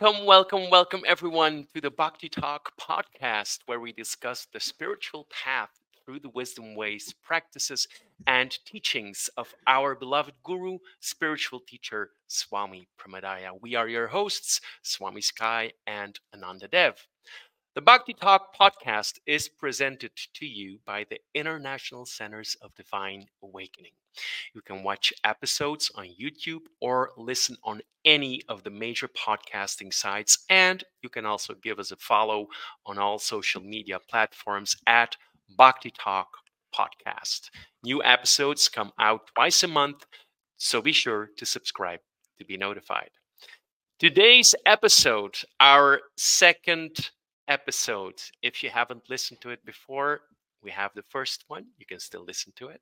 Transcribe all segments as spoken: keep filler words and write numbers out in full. Welcome, welcome, welcome everyone to the Bhakti Talk Podcast, where we discuss the spiritual path through the wisdom, ways, practices, and teachings of our beloved guru, spiritual teacher, Swami Premodaya. We are your hosts, Swami Sky and Ananda Dev. The Bhakti Talk Podcast is presented to you by the International Centers of Divine Awakening. You can watch episodes on YouTube or listen on any of the major podcasting sites. And you can also give us a follow on all social media platforms at Bhakti Talk Podcast. New episodes come out twice a month, so be sure to subscribe to be notified. Today's episode, our second episode. If you haven't listened to it before, we have the first one. You can still listen to it.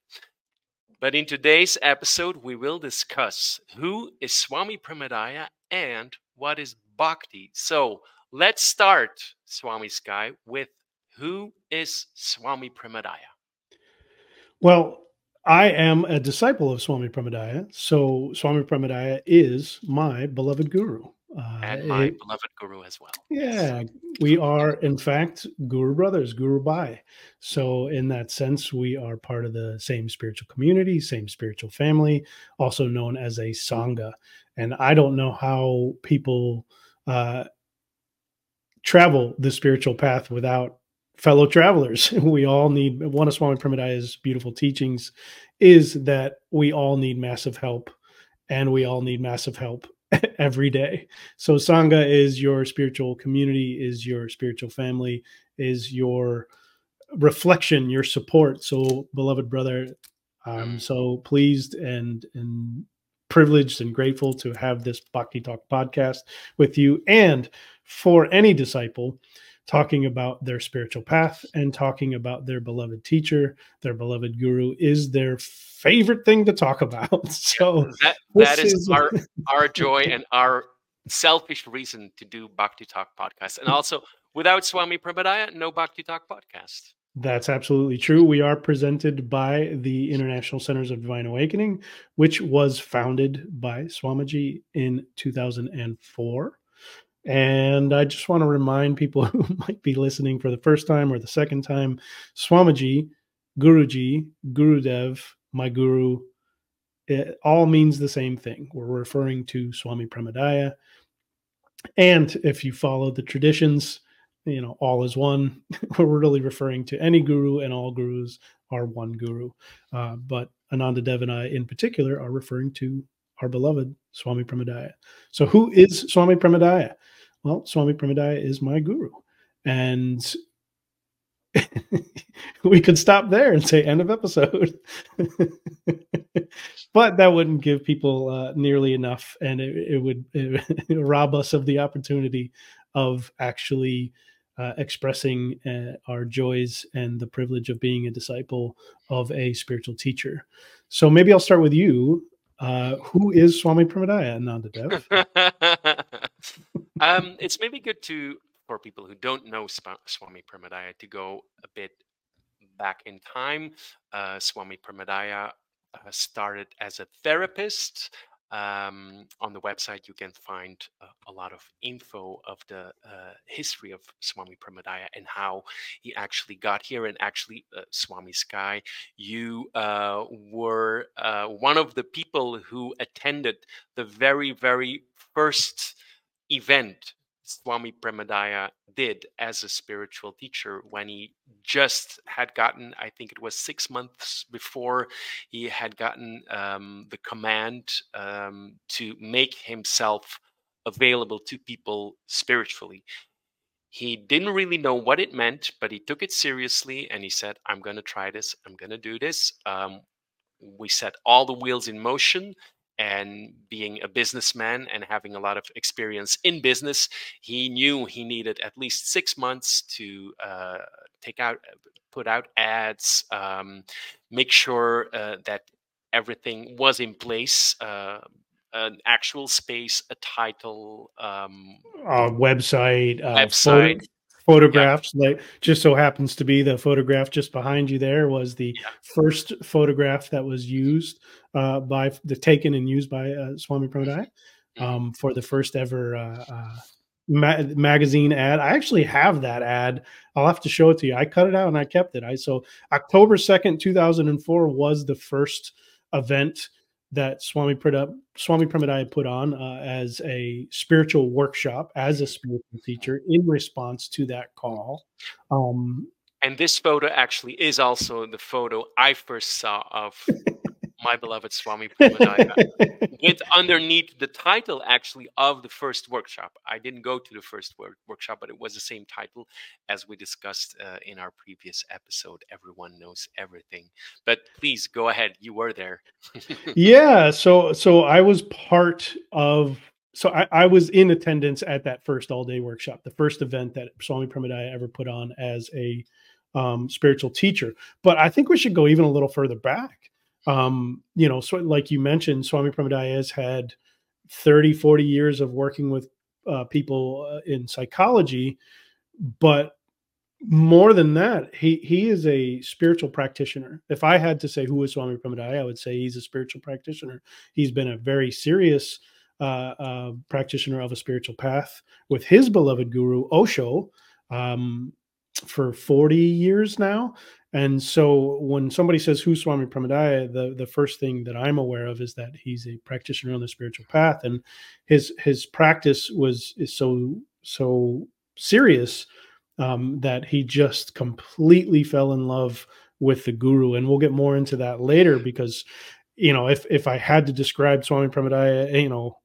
But in today's episode, we will discuss who is Swami Premodaya and what is Bhakti. So let's start, Swami Sky, with who is Swami Premodaya? Well, I am a disciple of Swami Premodaya. So Swami Premodaya is my beloved guru. Uh, and my it, beloved guru as well. Yeah, we are, in fact, guru brothers, guru bhai. So in that sense, we are part of the same spiritual community, same spiritual family, also known as a sangha. And I don't know how people uh, travel the spiritual path without fellow travelers. We all need, one of Swami Premodaya's beautiful teachings is that we all need massive help, and we all need massive help every day. So sangha is your spiritual community, is your spiritual family, is your reflection, your support. So beloved brother, I'm so pleased and, and privileged and grateful to have this Bhakti Talk podcast with you, and for any disciple talking about their spiritual path and talking about their beloved teacher, their beloved guru is their favorite thing to talk about. So that, that is, is our our joy and our selfish reason to do Bhakti Talk Podcast. And also, without Swami Premodaya, no Bhakti Talk Podcast. That's absolutely true. We are presented by the International Centers of Divine Awakening, which was founded by Swamiji in two thousand four. And I just want to remind people who might be listening for the first time or the second time, Swamiji, Guruji, Gurudev, my guru, it all means the same thing. We're referring to Swami Premodaya. And if you follow the traditions, you know, all is one. We're really referring to any guru, and all gurus are one guru. Uh, but Ananda Dev and I in particular are referring to our beloved Swami Premodaya. So who is Swami Premodaya? Well, Swami Premodaya is my guru. And we could stop there and say end of episode. But that wouldn't give people uh, nearly enough. And it, it would it rob us of the opportunity of actually uh, expressing uh, our joys and the privilege of being a disciple of a spiritual teacher. So maybe I'll start with you. Uh, who is Swami Premodaya, Ananda Dev? um, it's maybe good to, for people who don't know Sp- Swami Premodaya, to go a bit back in time. Uh, Swami Premodaya uh, started as a therapist. Um, on the website, you can find uh, a lot of info of the uh, history of Swami Premodaya and how he actually got here. And actually, uh, Swami Sky, you uh, were uh, one of the people who attended the very, very first event Swami Premodaya did as a spiritual teacher when he just had gotten, I think it was six months before he had gotten um, the command um, to make himself available to people spiritually. He didn't really know what it meant, but he took it seriously and he said, I'm going to try this. I'm going to do this. Um, we set all the wheels in motion. And being a businessman and having a lot of experience in business, he knew he needed at least six months to uh, take out, put out ads, um, make sure uh, that everything was in place, uh, an actual space, a title. Um, uh, website. Uh, website. Photo- photographs. Yeah. Like, just so happens to be the photograph just behind you there was the yeah. first photograph that was used. Uh, by the taken and used by uh, Swami Premodaya um, for the first ever uh, uh, ma- magazine ad. I actually have that ad. I'll have to show it to you. I cut it out and I kept it. I so October second, two thousand four was the first event that Swami Premodaya put on uh, as a spiritual workshop, as a spiritual teacher in response to that call. Um, and this photo actually is also the photo I first saw of my beloved Swami Premodaya with underneath the title actually of the first workshop. I didn't go to the first work- workshop, but it was the same title as we discussed uh, in our previous episode. Everyone knows everything, but please go ahead. You were there. yeah. So, so I was part of, so I, I was in attendance at that first all day workshop, the first event that Swami Premodaya ever put on as a um, spiritual teacher. But I think we should go even a little further back. Um, you know, so like you mentioned, Swami Premodaya has had thirty, forty years of working with uh, people uh, in psychology, but more than that, he, he is a spiritual practitioner. If I had to say who is Swami Premodaya, I would say he's a spiritual practitioner. He's been a very serious uh, uh, practitioner of a spiritual path with his beloved guru, Osho, um, for forty years now. And so when somebody says who's Swami Premodaya, the, the first thing that I'm aware of is that he's a practitioner on the spiritual path, and his his practice was is so so serious um, that he just completely fell in love with the guru. And we'll get more into that later because, you know, if if I had to describe Swami Premodaya, you know,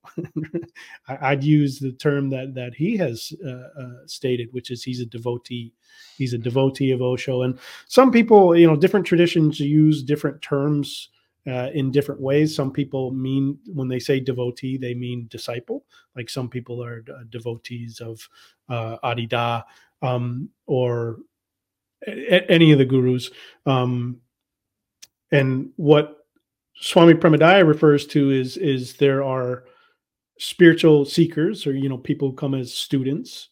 I'd use the term that that he has uh, uh, stated, which is he's a devotee. He's a devotee of Osho. And some people, you know, different traditions use different terms uh, in different ways. Some people mean, when they say devotee, they mean disciple. Like some people are uh, devotees of uh, Adi Da um, or a- any of the gurus. Um, and what Swami Premodaya refers to is, is there are spiritual seekers, or, you know, people who come as students.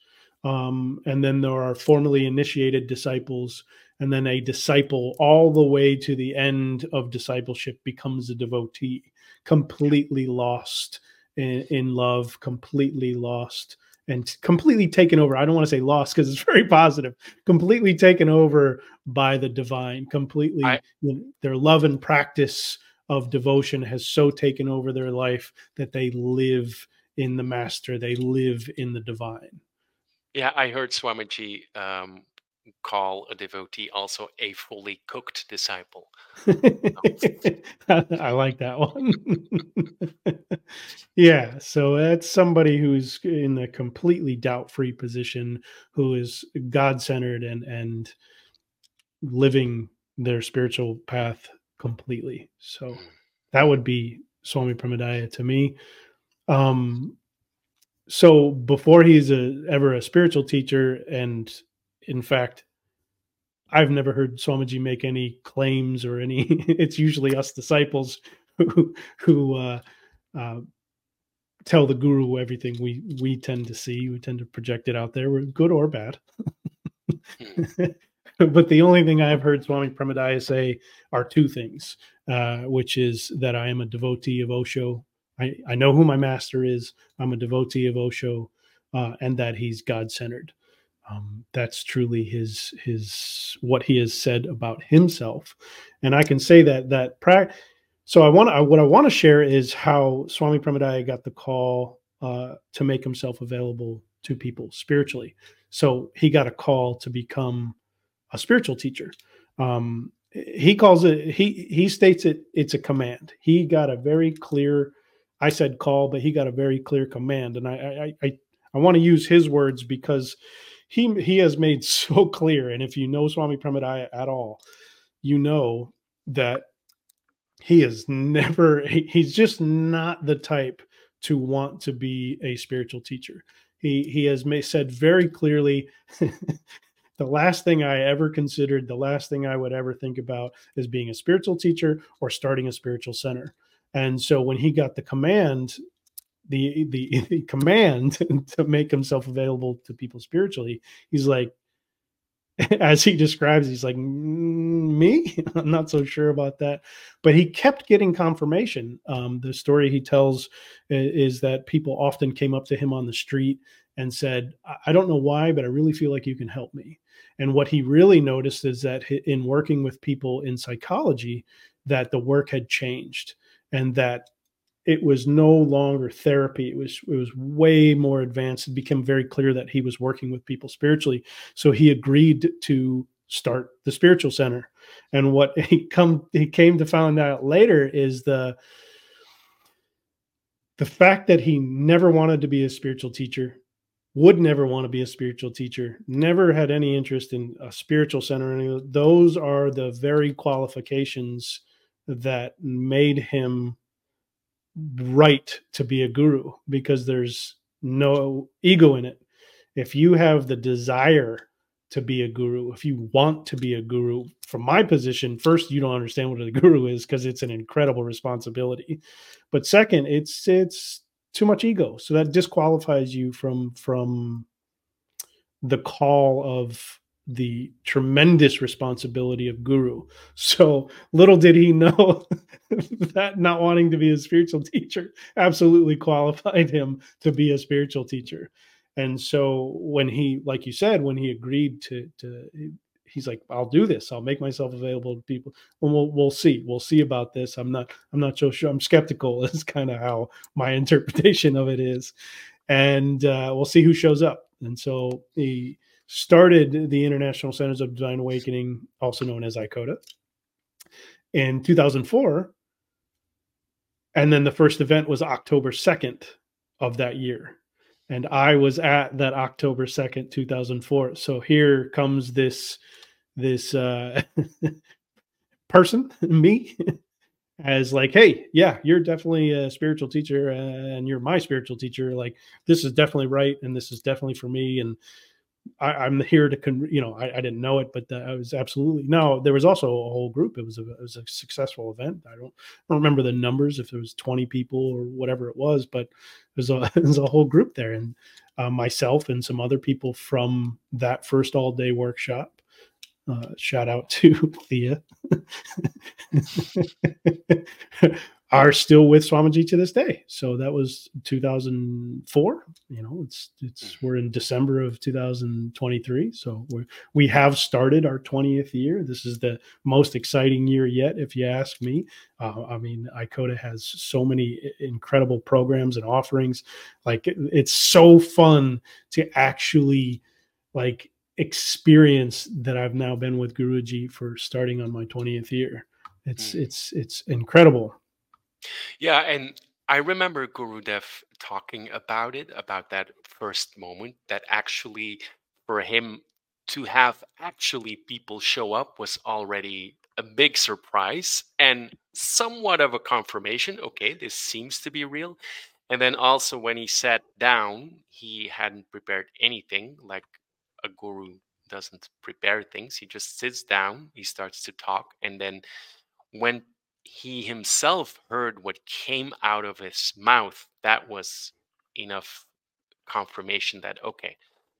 Um, and then there are formally initiated disciples, and then a disciple all the way to the end of discipleship becomes a devotee, completely lost in, in love, completely lost and completely taken over. I don't want to say lost because it's very positive, completely taken over by the divine, completely I, their love and practice of devotion has so taken over their life that they live in the master, they live in the divine. Yeah, I heard Swamiji um, call a devotee also a fully cooked disciple. I like that one. Yeah, so that's somebody who's in a completely doubt-free position, who is God-centered and and living their spiritual path completely. So that would be Swami Premodaya to me. Um So before he's a, ever a spiritual teacher, and in fact, I've never heard Swamiji make any claims or any, it's usually us disciples who, who uh, uh, tell the guru everything we, we tend to see. We tend to project it out there, good or bad. But the only thing I've heard Swami Premodaya say are two things, uh, which is that I am a devotee of Osho. I, I know who my master is. I'm a devotee of Osho, uh, and that he's God-centered. Um, that's truly his his what he has said about himself, and I can say that that. Pra- so I want what I want to share is how Swami Premodaya got the call uh, to make himself available to people spiritually. So he got a call to become a spiritual teacher. Um, he calls it. He he states it. It's a command. He got a very clear. I said call, but he got a very clear command. And I I, I, I want to use his words because he he has made so clear. And if you know Swami Premodaya at all, you know that he is never, he, he's just not the type to want to be a spiritual teacher. He, he has made, said very clearly, the last thing I ever considered, the last thing I would ever think about is being a spiritual teacher or starting a spiritual center. And so when he got the command, the, the the command to make himself available to people spiritually, he's like, as he describes, he's like, me? I'm not so sure about that. But he kept getting confirmation. Um, the story he tells is that people often came up to him on the street and said, I don't know why, but I really feel like you can help me. And what he really noticed is that in working with people in psychology, that the work had changed and that it was no longer therapy. It was, it was way more advanced. It became very clear that he was working with people spiritually. So he agreed to start the spiritual center. And what he come, he came to find out later is the, the fact that he never wanted to be a spiritual teacher, would never want to be a spiritual teacher, never had any interest in a spiritual center. And those are the very qualifications that made him right to be a guru, because there's no ego in it. If you have the desire to be a guru, if you want to be a guru, from my position, first, you don't understand what a guru is, because it's an incredible responsibility. But second, it's, it's, too much ego. So that disqualifies you from, from the call of the tremendous responsibility of guru. So little did he know that not wanting to be a spiritual teacher absolutely qualified him to be a spiritual teacher. And so when he, like you said, when he agreed to, to, he's like, I'll do this. I'll make myself available to people. Well, we'll, we'll see. We'll see about this. I'm not, I'm not so sure. I'm skeptical is kind of how my interpretation of it is. And uh, we'll see who shows up. And so he started the International Centers of Divine Awakening, also known as I C O D A, in two thousand four. And then the first event was October second of that year. And I was at that October second, two thousand four. So here comes this, this uh, person, me, as like, hey, yeah, you're definitely a spiritual teacher and you're my spiritual teacher. Like, this is definitely right. And this is definitely for me. And I, I'm here to, con- you know, I, I didn't know it, but I was absolutely, no, there was also a whole group. It was a, it was a successful event. I don't, I don't remember the numbers, if there was twenty people or whatever it was, but there's a, there's a whole group there. And uh, myself and some other people from that first all day workshop, uh, shout out to Thea, are still with Swamiji to this day. So that was two thousand four. You know, it's it's we're in December of two thousand twenty-three. So we we have started our twentieth year. This is the most exciting year yet, if you ask me. Uh, I mean, I C O D A has so many incredible programs and offerings. Like, it, it's so fun to actually like experience that I've now been with Guruji for starting on my twentieth year. It's mm. it's it's incredible. Yeah, and I remember Gurudev talking about it, about that first moment, that actually for him to have actually people show up was already a big surprise and somewhat of a confirmation. Okay, this seems to be real. And then also when he sat down, he hadn't prepared anything, like a guru doesn't prepare things. He just sits down, he starts to talk, and then when he himself heard what came out of his mouth, that was enough confirmation that, okay,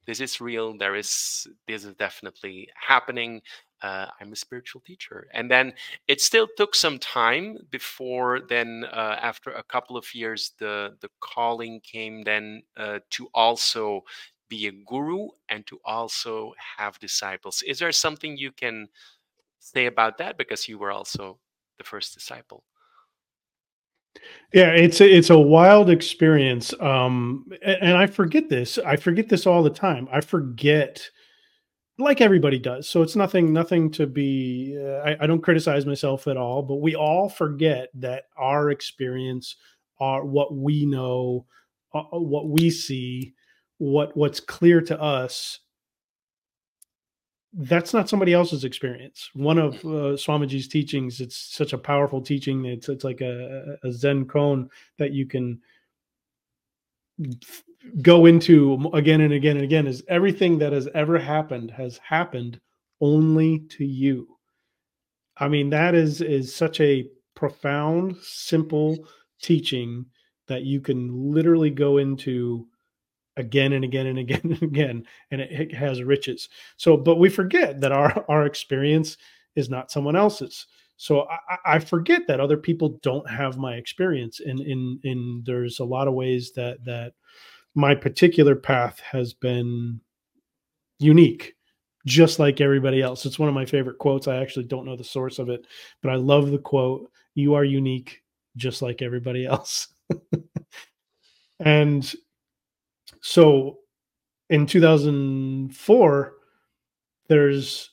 this is real. There is, this is definitely happening. Uh, I'm a spiritual teacher. And then it still took some time before then, uh, after a couple of years, the, the calling came then uh, to also be a guru and to also have disciples. Is there something you can say about that? Because you were also the first disciple. Yeah, it's a, it's a wild experience. Um, and, and I forget this. I forget this all the time. I forget, like everybody does. So it's nothing, nothing to be, uh, I, I don't criticize myself at all, but we all forget that our experience, our, what we know, uh, what we see, what what's clear to us, that's not somebody else's experience. One of uh, Swamiji's teachings, it's such a powerful teaching. It's it's like a, a Zen koan that you can f- go into again and again and again, is everything that has ever happened has happened only to you. I mean, that is is such a profound, simple teaching that you can literally go into again and again and again and again, and it, it has riches. So, but we forget that our, our experience is not someone else's. So I, I forget that other people don't have my experience. And in, in, in there's a lot of ways that, that my particular path has been unique, just like everybody else. It's one of my favorite quotes. I actually don't know the source of it, but I love the quote, "You are unique, just like everybody else." And so in two thousand four, there's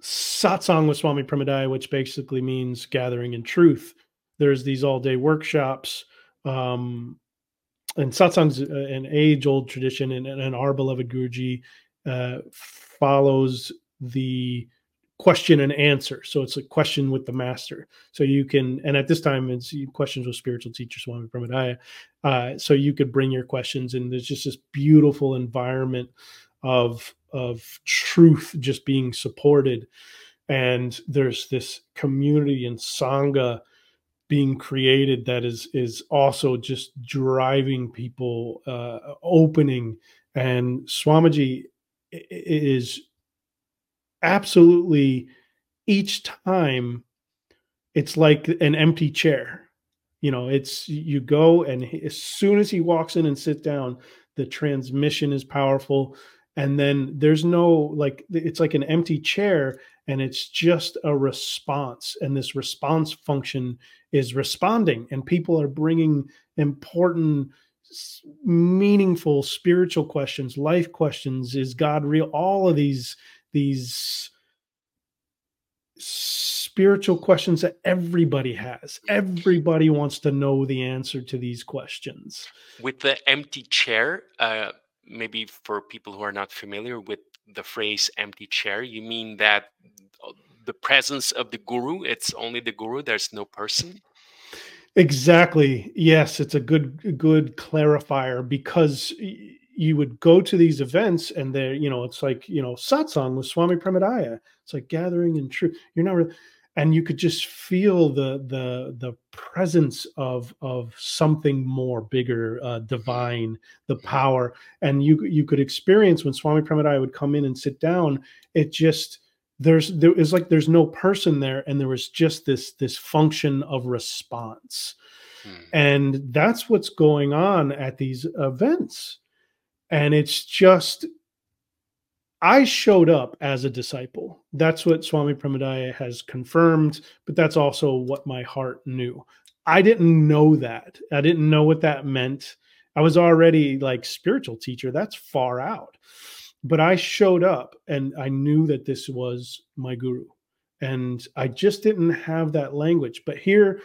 satsang with Swami Premodaya, which basically means gathering in truth. There's these all-day workshops, um, and satsang's an age-old tradition, and, and our beloved Guruji uh, follows the question and answer. So it's a question with the master. So you can, and at this time, it's questions with spiritual teacher Swami Premodaya. Uh, so you could bring your questions, and there's just this beautiful environment of of truth just being supported. And there's this community and Sangha being created that is, is also just driving people, uh, opening. And Swamiji is absolutely, each time it's like an empty chair. You know, it's, you go, and as soon as he walks in and sits down, the transmission is powerful. And then there's no, like, it's like an empty chair, and it's just a response. And this response function is responding, and people are bringing important, meaningful spiritual questions, life questions. Is God real? All of these, these spiritual questions that everybody has. Everybody wants to know the answer to these questions. With the empty chair, uh... maybe for people who are not familiar with the phrase empty chair, you mean that the presence of the guru, it's only the guru, there's no person? Exactly. Yes, it's a good good clarifier, because you would go to these events and they're, you know, it's like, you know, satsang with Swami Premodaya. It's like gathering in truth. You're not really, and you could just feel the the the presence of of something more, bigger, uh, divine, the power. And you you could experience when Swami Premodaya would come in and sit down, it just, there's there is like there's no person there, and there was just this this function of response. Hmm. And that's what's going on at these events. And it's just, I showed up as a disciple. That's what Swami Premodaya has confirmed, but that's also what my heart knew. I didn't know that. I didn't know what that meant. I was already like spiritual teacher. That's far out. But I showed up, and I knew that this was my guru. And I just didn't have that language. But here,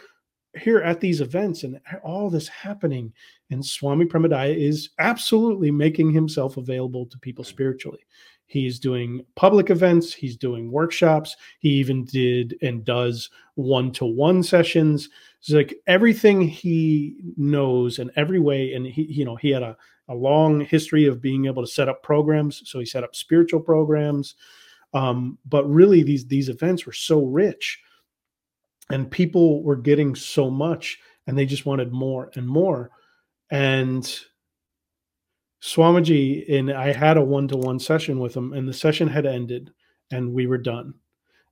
here at these events and all this happening, and Swami Premodaya is absolutely making himself available to people spiritually. He's doing public events. He's doing workshops. He even did and does one-to-one sessions. It's like everything he knows in every way. And he, you know, he had a, a long history of being able to set up programs. So he set up spiritual programs. Um, but really, these these events were so rich, and people were getting so much, and they just wanted more and more. And Swamiji, and I had a one-to-one session with him, and the session had ended, and we were done.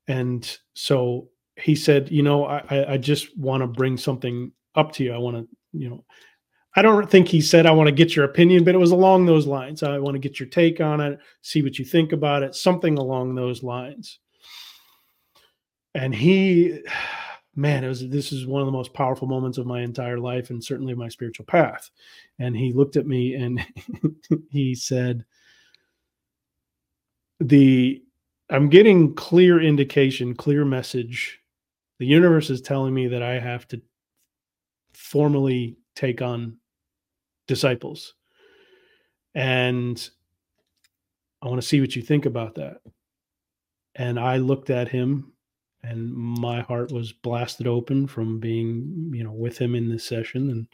And so he said, you know, I, I just want to bring something up to you. I want to, you know, I don't think he said, I want to get your opinion, but it was along those lines. I want to get your take on it, see what you think about it, something along those lines. And he, man, it was, this is one of the most powerful moments of my entire life, and certainly my spiritual path. And he looked at me, and he said, "The I'm getting clear indication, clear message. The universe is telling me that I have to formally take on disciples. And I want to see what you think about that." And I looked at him, and my heart was blasted open from being, you know, with him in this session. And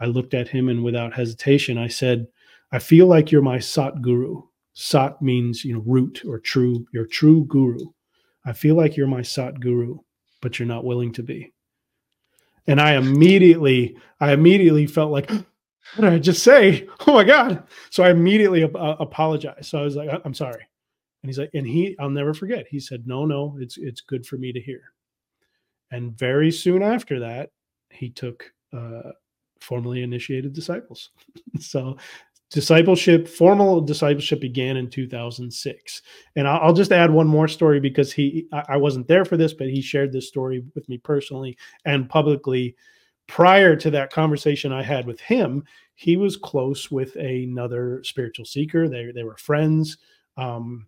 I looked at him, and without hesitation, I said, "I feel like you're my Sat Guru." Sat means, you know, root or true, your true guru. I feel like you're my Sat Guru, but you're not willing to be. And I immediately, I immediately felt like, what did I just say? Oh my God. So I immediately ap- apologized. So I was like, I- I'm sorry. And he's like, and he, I'll never forget. He said, no, no, it's, it's good for me to hear. And very soon after that, he took uh, formally initiated disciples. So discipleship, formal discipleship began in two thousand six. And I'll just add one more story because he, I wasn't there for this, but he shared this story with me personally and publicly. Prior to that conversation I had with him, he was close with another spiritual seeker. They, they were friends. Um,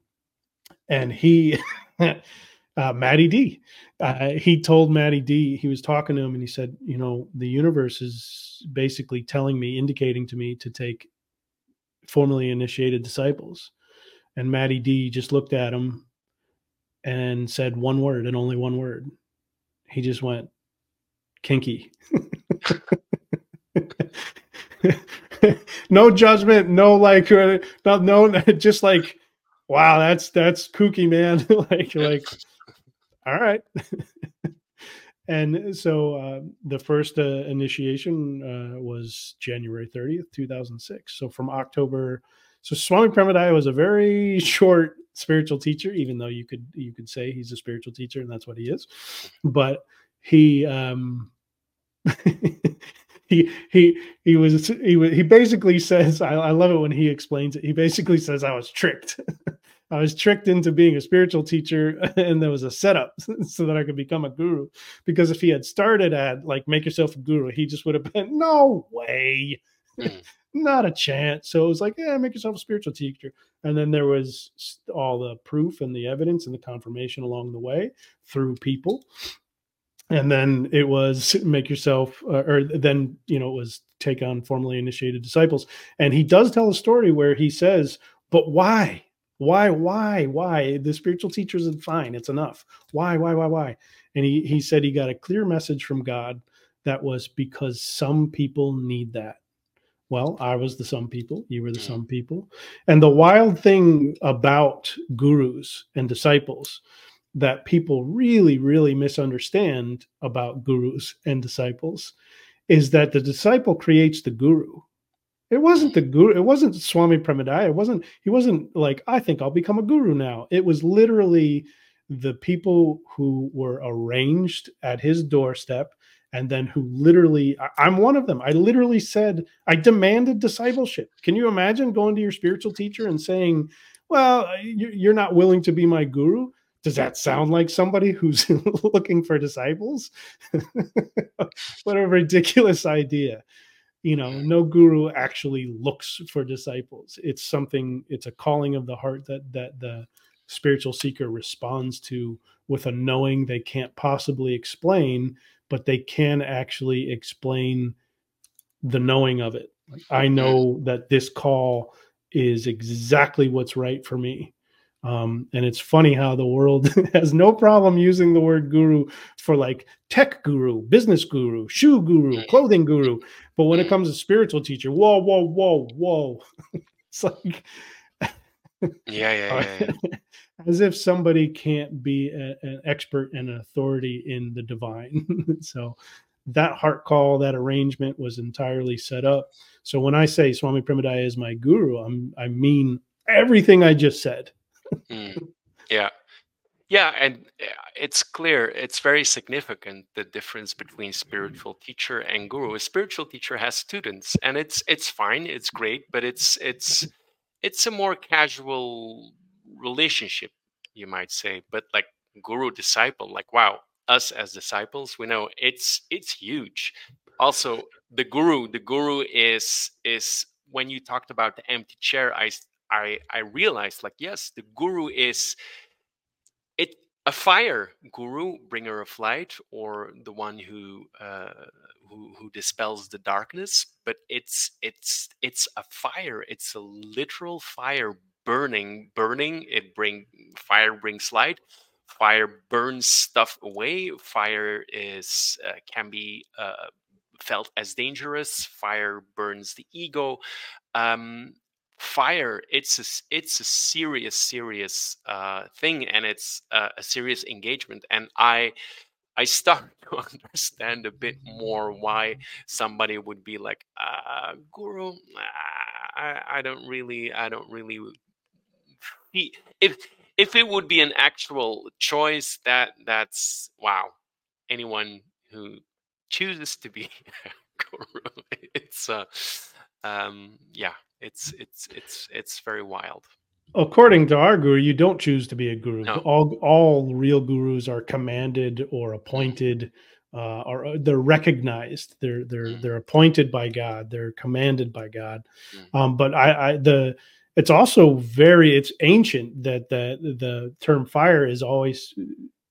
and he, uh, Maddie D, uh, he told Maddie D, he was talking to him and he said, you know, the universe is basically telling me, indicating to me to take formally initiated disciples. And Maddie D just looked at him and said one word and only one word. He just went, kinky. No judgment, no like, not no, just like, wow, that's that's kooky, man. like, like, all right. And so uh, the first uh, initiation uh, was January thirtieth, two thousand six. So from October, so Swami Premodaya was a very short spiritual teacher, even though you could you could say he's a spiritual teacher, and that's what he is, but he um he he he was he was, he basically says, I, I love it when he explains it. He basically says, I was tricked. I was tricked into being a spiritual teacher, and there was a setup so that I could become a guru. Because if he had started at like make yourself a guru, he just would have been no way, mm. not a chance. So it was like, yeah, make yourself a spiritual teacher. And then there was all the proof and the evidence and the confirmation along the way through people. And then it was make yourself, uh, or then, you know, it was take on formally initiated disciples. And he does tell a story where he says, but why, why, why, why? The spiritual teacher isn't fine. It's enough. Why, why, why, why? And he, he said he got a clear message from God that was because some people need that. Well, I was the some people, you were the some people. And the wild thing about gurus and disciples that people really, really misunderstand about gurus and disciples is that the disciple creates the guru. It wasn't the guru. It wasn't Swami Premodaya. It wasn't, he wasn't like, I think I'll become a guru now. It was literally the people who were arranged at his doorstep and then who literally, I, I'm one of them. I literally said, I demanded discipleship. Can you imagine going to your spiritual teacher and saying, well, you're not willing to be my guru? Does that sound like somebody who's looking for disciples? What a ridiculous idea. You know, no guru actually looks for disciples. It's something, it's a calling of the heart that that the spiritual seeker responds to with a knowing they can't possibly explain, but they can actually explain the knowing of it. I know that this call is exactly what's right for me. Um, and it's funny how the world has no problem using the word guru for like tech guru, business guru, shoe guru, clothing guru. But when it comes to spiritual teacher, whoa, whoa, whoa, whoa. It's like, yeah, yeah, yeah, yeah. As if somebody can't be a, an expert and an authority in the divine. So that heart call, that arrangement was entirely set up. So when I say Swami Premodaya is my guru, I'm, I mean everything I just said. Mm, yeah. Yeah. And it's clear, it's very significant, the difference between spiritual teacher and guru. A spiritual teacher has students, and it's, it's fine. It's great, but it's, it's, it's a more casual relationship, you might say, but like guru disciple, like, wow, us as disciples, we know it's, it's huge. Also the guru, the guru is, is when you talked about the empty chair, I, I, I realized, like, yes, the guru is it a fire guru, bringer of light, or the one who uh, who, who dispels the darkness. But it's it's it's a fire. It's a literal fire burning, burning. It bring fire brings light. Fire burns stuff away. Fire is uh, can be uh, felt as dangerous. Fire burns the ego. Um, Fire, it's a, it's a serious, serious uh, thing, and it's uh, a serious engagement. And I I start to understand a bit more why somebody would be like, uh, "Guru, I, I don't really, I don't really." If if it would be an actual choice, that that's wow. Anyone who chooses to be guru. It's uh, um, yeah, it's it's it's it's very wild. According to our guru, you don't choose to be a guru. No. All all real gurus are commanded or appointed, uh, or they're recognized. They're they're mm. they're appointed by God. They're commanded by God. Mm. Um, but I, I the it's also very it's ancient that the the term fire has always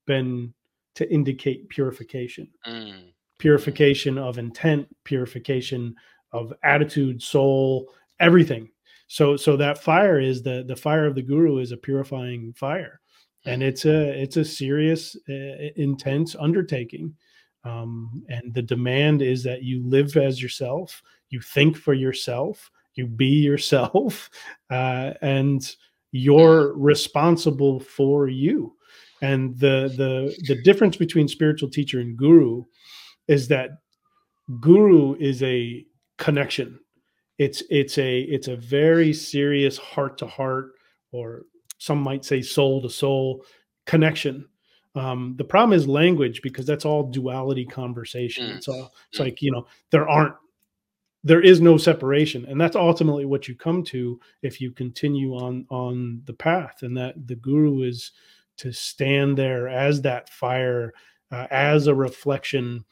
been to indicate purification, mm. purification of intent, purification of attitude, soul, everything. So, so that fire is the, the fire of the guru is a purifying fire, and it's a, it's a serious, uh, intense undertaking. Um, and the demand is that you live as yourself, you think for yourself, you be yourself, uh, and you're responsible for you. And the, the, the difference between spiritual teacher and guru is that guru is a connection. It's it's a it's a very serious heart to heart, or some might say soul to soul connection. Um, the problem is language, because that's all duality conversation. It's all it's like, you know, there aren't there is no separation, and that's ultimately what you come to if you continue on on the path. And that the guru is to stand there as that fire, uh, as a reflection.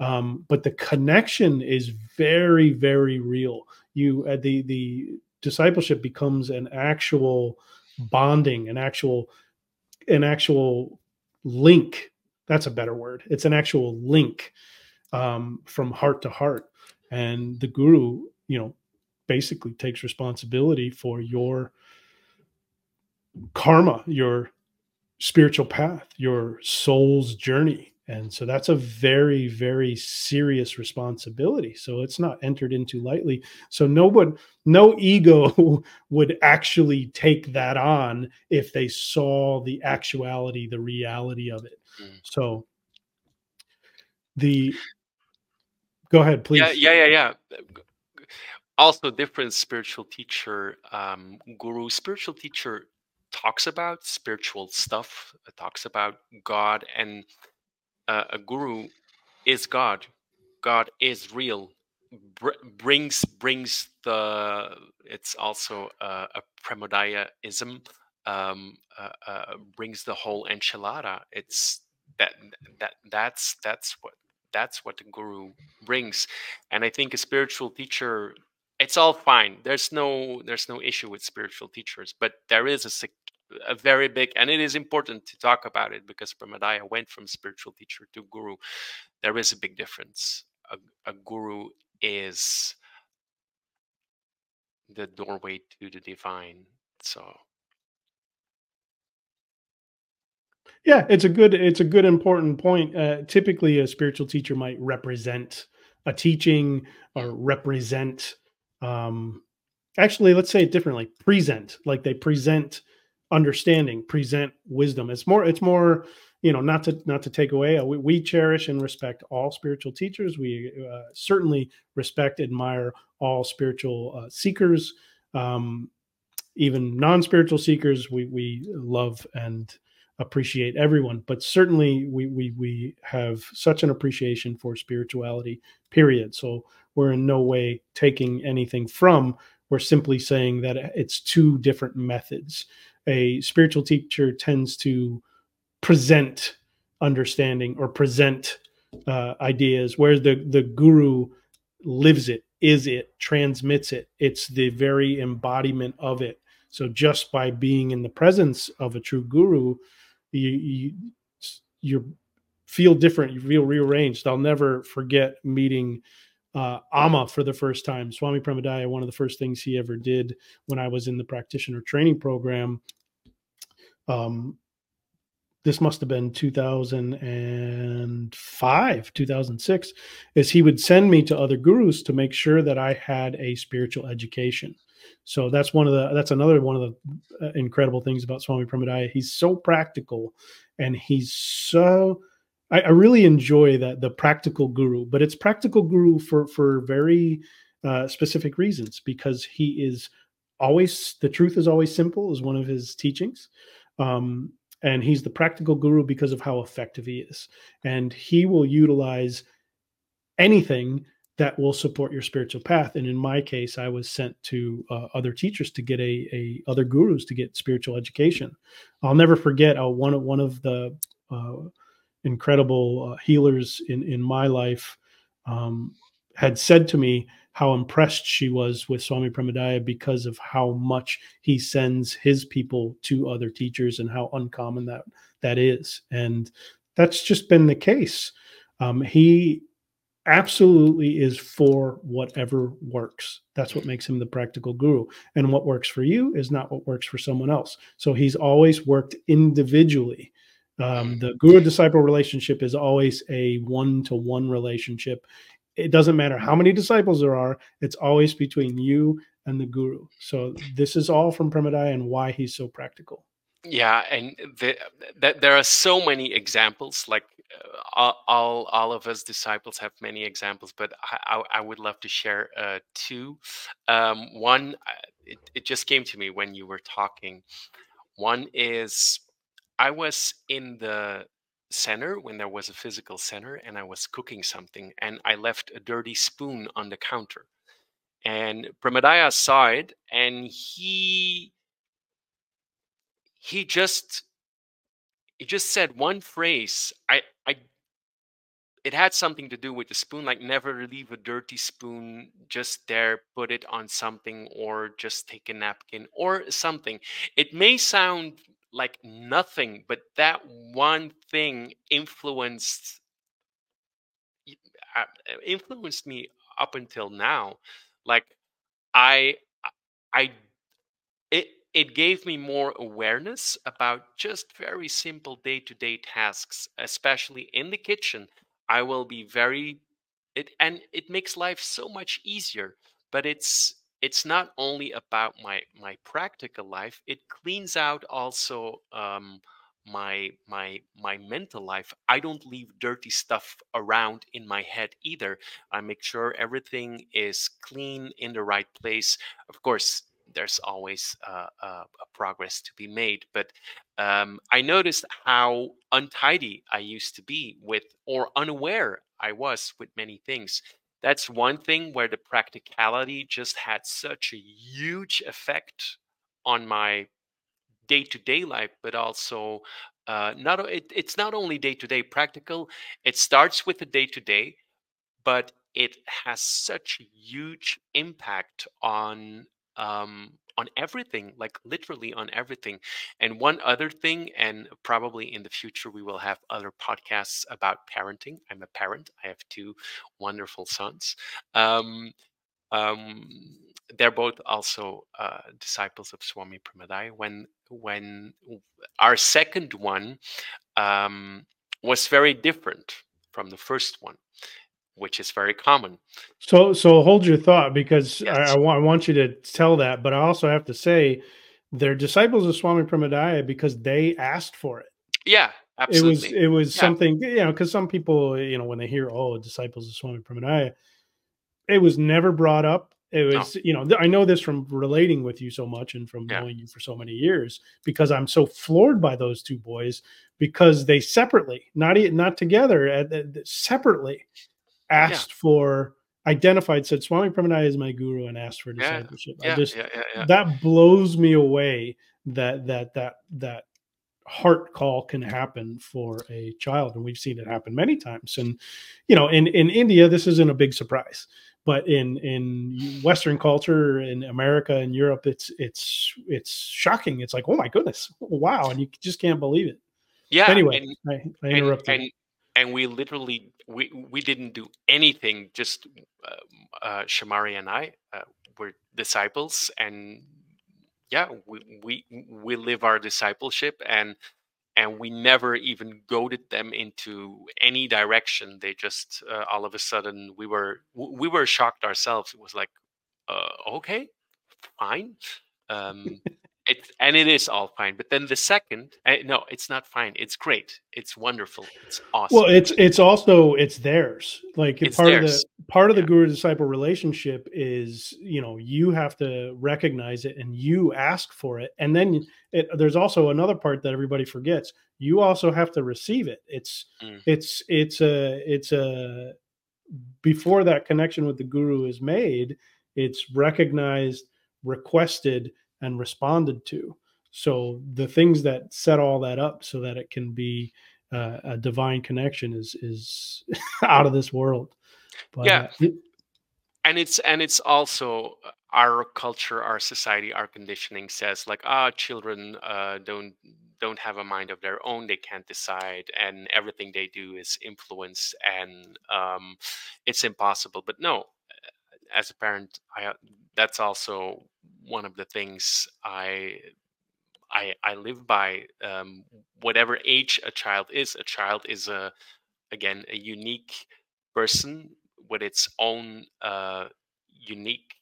Um, but the connection is very, very real. You uh, the the discipleship becomes an actual bonding, an actual an actual link. That's a better word. It's an actual link um, from heart to heart. And the guru, you know, basically takes responsibility for your karma, your spiritual path, your soul's journey. And so that's a very, very serious responsibility. So it's not entered into lightly. So no one, no ego would actually take that on if they saw the actuality, the reality of it. Mm. So the, go ahead, please. Yeah, yeah, yeah, yeah. Also different spiritual teacher, um, guru, spiritual teacher talks about spiritual stuff, talks about God, and Uh, a guru is God. God is real. Br- brings brings the. It's also uh, a Premodayaism. Um, uh, uh, brings the whole enchilada. It's that that that's that's what that's what the guru brings. And I think a spiritual teacher, it's all fine. There's no there's no issue with spiritual teachers, but there is a. Sec- a very big, and it is important to talk about it, because Premodaya went from spiritual teacher to guru. There is a big difference. A, a guru is the doorway to the divine. So yeah, it's a good, it's a good important point. Uh, typically a spiritual teacher might represent a teaching, or represent, um, actually, let's say it differently, present, like they present understanding, present wisdom. It's more, it's more, you know, not to, not to take away. We, we cherish and respect all spiritual teachers. We uh, certainly respect, admire all spiritual uh, seekers, um, even non-spiritual seekers. We, we love and appreciate everyone, but certainly we, we, we have such an appreciation for spirituality, period. So we're in no way taking anything from, we're simply saying that it's two different methods. A spiritual teacher tends to present understanding or present uh, ideas, whereas the, the guru lives it, is it, transmits it. It's the very embodiment of it. So just by being in the presence of a true guru, you you you're, feel different, you feel rearranged. I'll never forget meeting Uh, Amma for the first time. Swami Premodaya, one of the first things he ever did when I was in the practitioner training program, um, this must have been two thousand five, two thousand six, is he would send me to other gurus to make sure that I had a spiritual education. So that's one of the, that's another one of the incredible things about Swami Premodaya. He's so practical, and he's so I, I really enjoy that, the practical guru, but it's practical guru for, for very uh, specific reasons, because he is always, the truth is always simple is one of his teachings. Um, and he's the practical guru because of how effective he is. And he will utilize anything that will support your spiritual path. And in my case, I was sent to uh, other teachers to get a, a other gurus to get spiritual education. I'll never forget uh, one, one of the uh, incredible uh, healers in, in my life um, had said to me how impressed she was with Swami Premodaya because of how much he sends his people to other teachers and how uncommon that that is. And that's just been the case. Um, he absolutely is for whatever works. That's what makes him the practical guru. And what works for you is not what works for someone else. So he's always worked individually. Um, the guru-disciple relationship is always a one-to-one relationship. It doesn't matter how many disciples there are. It's always between you and the guru. So this is all from Premodaya and why he's so practical. Yeah, and the, the, there are so many examples. Like uh, all all of us disciples have many examples, but I, I, I would love to share uh, two. Um, one, it, it just came to me when you were talking. One is I was in the center when there was a physical center, and I was cooking something, and I left a dirty spoon on the counter, and Premodaya saw it, and he he just he just said one phrase. I I it had something to do with the spoon, like never leave a dirty spoon just there, put it on something, or just take a napkin or something. It may sound like nothing, but that one thing influenced uh, influenced me up until now. Like I, I, it it gave me more awareness about just very simple day-to-day tasks, especially in the kitchen. I will be very it, and it makes life so much easier. But it's. It's not only about my, my practical life. It cleans out also um, my my my mental life. I don't leave dirty stuff around in my head either. I make sure everything is clean in the right place. Of course, there's always uh, a, a progress to be made. But um, I noticed how untidy I used to be with, or unaware I was with many things. That's one thing where the practicality just had such a huge effect on my day-to-day life, but also uh, not it, it's not only day-to-day practical. It starts with the day-to-day, but it has such a huge impact on um, on everything, like literally on everything. And one other thing, and probably in the future, we will have other podcasts about parenting. I'm a parent. I have two wonderful sons. Um, um, they're both also uh, disciples of Swami Premodaya. When, when our second one um, was very different from the first one, which is very common. So so hold your thought, because yes. I, I, want, I want you to tell that, but I also have to say they're disciples of Swami Premodaya because they asked for it. Yeah, absolutely. It was, it was yeah. something, you know, because some people, you know, when they hear, oh, disciples of Swami Premodaya, it was never brought up. It was, no. you know, I know this from relating with you so much and from yeah. knowing you for so many years, because I'm so floored by those two boys, because they separately, not, not together, uh, separately, asked yeah. for, identified, said Swami Premodaya is my guru, and asked for discipleship. Yeah, I just yeah, yeah, yeah. That blows me away that that that that heart call can happen for a child, and we've seen it happen many times. And you know, in in India, this isn't a big surprise, but in in Western culture, in America and Europe, it's it's it's shocking. It's like, oh my goodness, wow, and you just can't believe it. Yeah. Anyway, and, I, I interrupted. And, and, And we literally, we, we didn't do anything, just uh, uh, Shamari and I uh, were disciples. And yeah, we, we we live our discipleship, and and we never even goaded them into any direction. They just, uh, all of a sudden, we were we were shocked ourselves. It was like, uh, okay, fine. Um It, and it is all fine. But then the second, I, no, it's not fine. It's great. It's wonderful. It's awesome. Well, it's it's also, it's theirs. Like it's part theirs. of the part of yeah. the guru-disciple relationship is, you know, you have to recognize it and you ask for it. And then it, there's also another part that everybody forgets. You also have to receive it. It's, mm. it's, it's a, it's a, before that connection with the guru is made, it's recognized, requested, and responded to. So the things that set all that up so that it can be uh, a divine connection is is out of this world. But, yeah, uh, and it's and it's also our culture, our society, our conditioning says like, ah, children uh, don't don't have a mind of their own; they can't decide, and everything they do is influence, and um, it's impossible. But no, as a parent, I, that's also one of the things I I, I live by. Um, whatever age a child is, a child is a again a unique person with its own uh, unique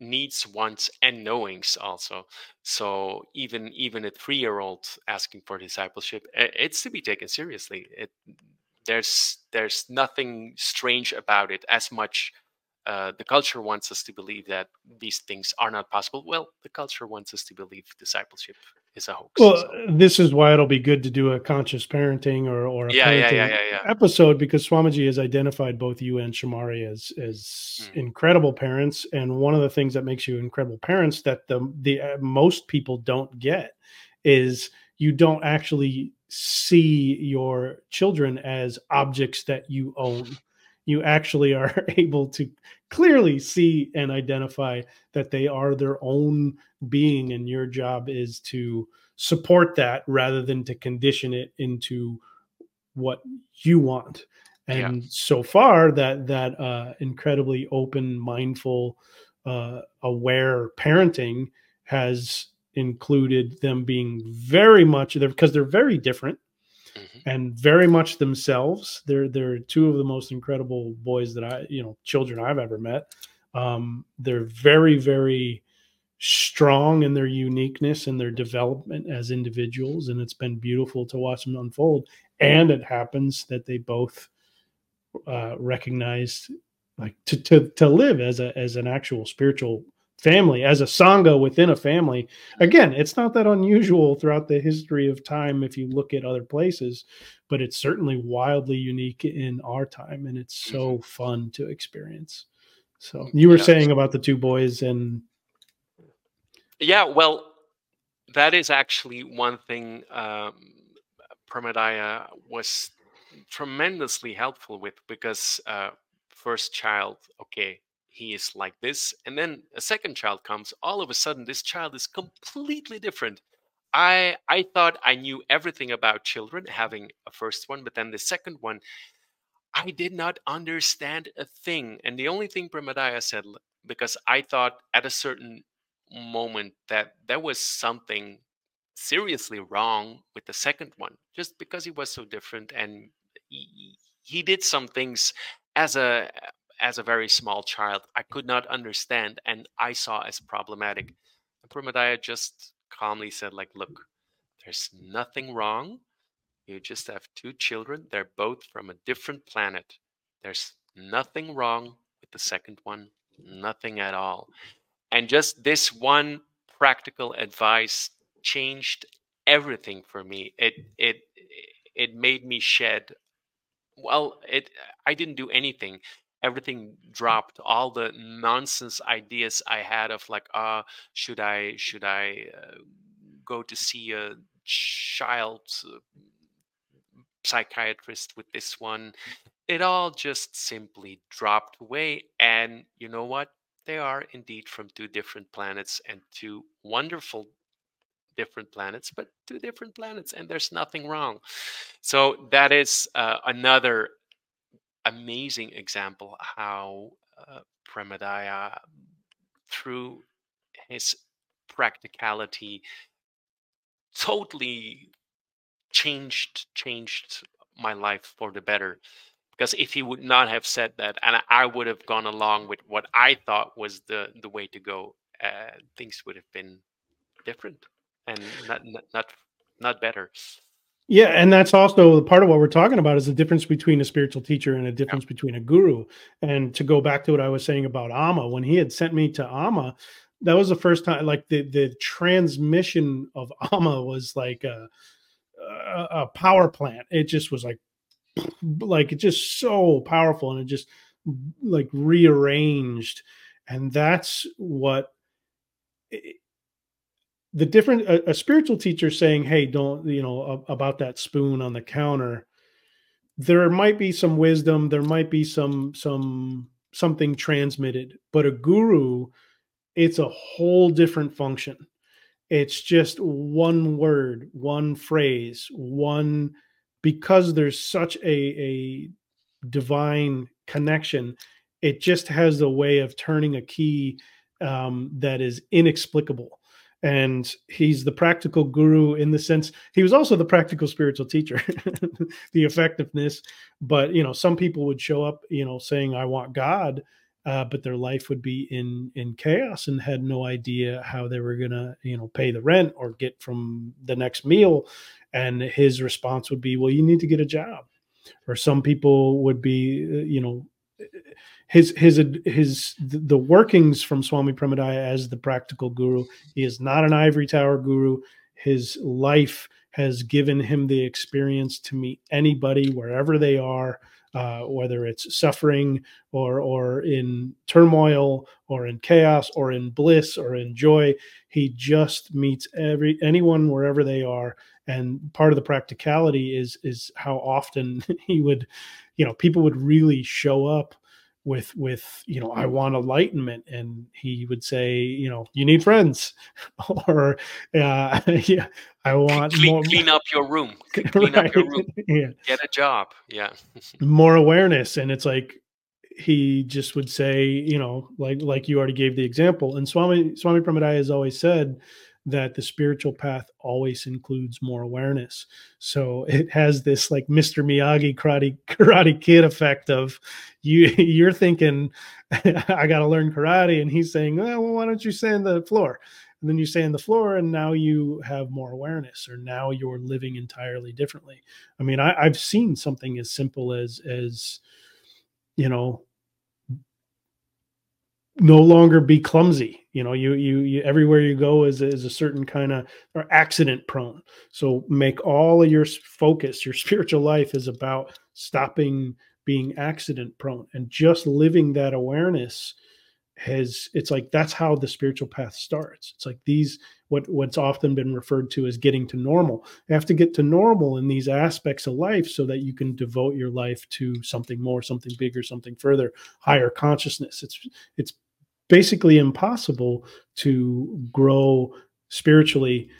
needs, wants, and knowings also. So even even a three-year-old asking for discipleship, it's to be taken seriously. It, there's there's nothing strange about it. As much uh, the culture wants us to believe that these things are not possible, well, the culture wants us to believe discipleship is a hoax. Well, so. This is why it'll be good to do a conscious parenting or, or a yeah, parenting yeah, yeah, yeah, yeah. episode, because Swamiji has identified both you and Shamari as as mm. incredible parents. And one of the things that makes you incredible parents that the, the uh, most people don't get is you don't actually see your children as objects that you own. You actually are able to clearly see and identify that they are their own being, and your job is to support that rather than to condition it into what you want. And yeah. so far, that that uh, incredibly open, mindful, uh, aware parenting has included them being very much there, because they're very different. Mm-hmm. And very much themselves. They're they're two of the most incredible boys that I, you know, children I've ever met. Um, they're very, very strong in their uniqueness and their development as individuals. And it's been beautiful to watch them unfold. And it happens that they both uh, recognized like to, to to live as a as an actual spiritual family, as a sangha within a family. Again, it's not that unusual throughout the history of time if you look at other places, but it's certainly wildly unique in our time, and it's so fun to experience. So you were yeah. saying about the two boys and... Yeah, well, that is actually one thing um, Premodaya was tremendously helpful with, because uh, first child, okay, he is like this. And then a second child comes. All of a sudden, this child is completely different. I I thought I knew everything about children having a first one, but then the second one, I did not understand a thing. And the only thing Premodaya said, because I thought at a certain moment that there was something seriously wrong with the second one, just because he was so different. And he, he did some things as a... as a very small child, I could not understand, and I saw as problematic. And Premodaya just calmly said, like, look, there's nothing wrong. You just have two children. They're both from a different planet. There's nothing wrong with the second one, nothing at all. And just this one practical advice changed everything for me. It it it made me shed. Well, it I didn't do anything. Everything dropped. All the nonsense ideas I had of like, ah, uh, should I should I uh, go to see a child uh, psychiatrist with this one? It all just simply dropped away. And you know what? They are indeed from two different planets, and two wonderful different planets, but two different planets, and there's nothing wrong. So that is uh, another amazing example how uh, Premodaya, through his practicality, totally changed changed my life for the better. Because if he would not have said that, and I would have gone along with what I thought was the the way to go, uh, things would have been different and not not not, not better. Yeah, and that's also part of what we're talking about is the difference between a spiritual teacher and a difference yeah. between a guru. And to go back to what I was saying about Amma, when he had sent me to Amma, that was the first time, like the, the transmission of Amma was like a, a power plant. It just was like, like it's just so powerful. And it just like rearranged. And that's what it, the different, a, a spiritual teacher saying, hey, don't, you know, a, about that spoon on the counter, there might be some wisdom. There might be some, some, something transmitted, but a guru, it's a whole different function. It's just one word, one phrase, one, because there's such a, a divine connection. It just has a way of turning a key um, that is inexplicable. And he's the practical guru in the sense he was also the practical spiritual teacher, the effectiveness. But, you know, some people would show up, you know, saying, I want God, uh, but their life would be in, in chaos and had no idea how they were going to, you know, pay the rent or get from the next meal. And his response would be, well, you need to get a job. Or some people would be, you know, His his his the workings from Swami Premodaya as the practical guru. He is not an ivory tower guru. His life has given him the experience to meet anybody wherever they are, uh, whether it's suffering or or in turmoil or in chaos or in bliss or in joy. He just meets every anyone wherever they are. And part of the practicality is is how often he would, you know, people would really show up with, with, you know, I want enlightenment. And he would say, you know, you need friends or, uh, yeah, I want clean, more. Clean up your room. Clean right. up your room. Yeah. Get a job. Yeah. More awareness. And it's like, he just would say, you know, like, like you already gave the example. And Swami, Swami Premodaya has always said that the spiritual path always includes more awareness. So it has this like Mister Miyagi karate, karate kid effect of you, you're thinking, I got to learn karate. And he's saying, oh, well, why don't you sand the floor? And then you sand the floor and now you have more awareness, or now you're living entirely differently. I mean, I, I've seen something as simple as, as, you know, no longer be clumsy. You know, you, you, you, everywhere you go is, is a certain kind of, or accident prone. So make all of your focus, your spiritual life is about stopping being accident prone and just living that awareness. Has, it's like, that's how the spiritual path starts. It's like these, what, what's often been referred to as getting to normal. You have to get to normal in these aspects of life so that you can devote your life to something more, something bigger, something further, higher consciousness. It's, it's, basically impossible to grow spiritually,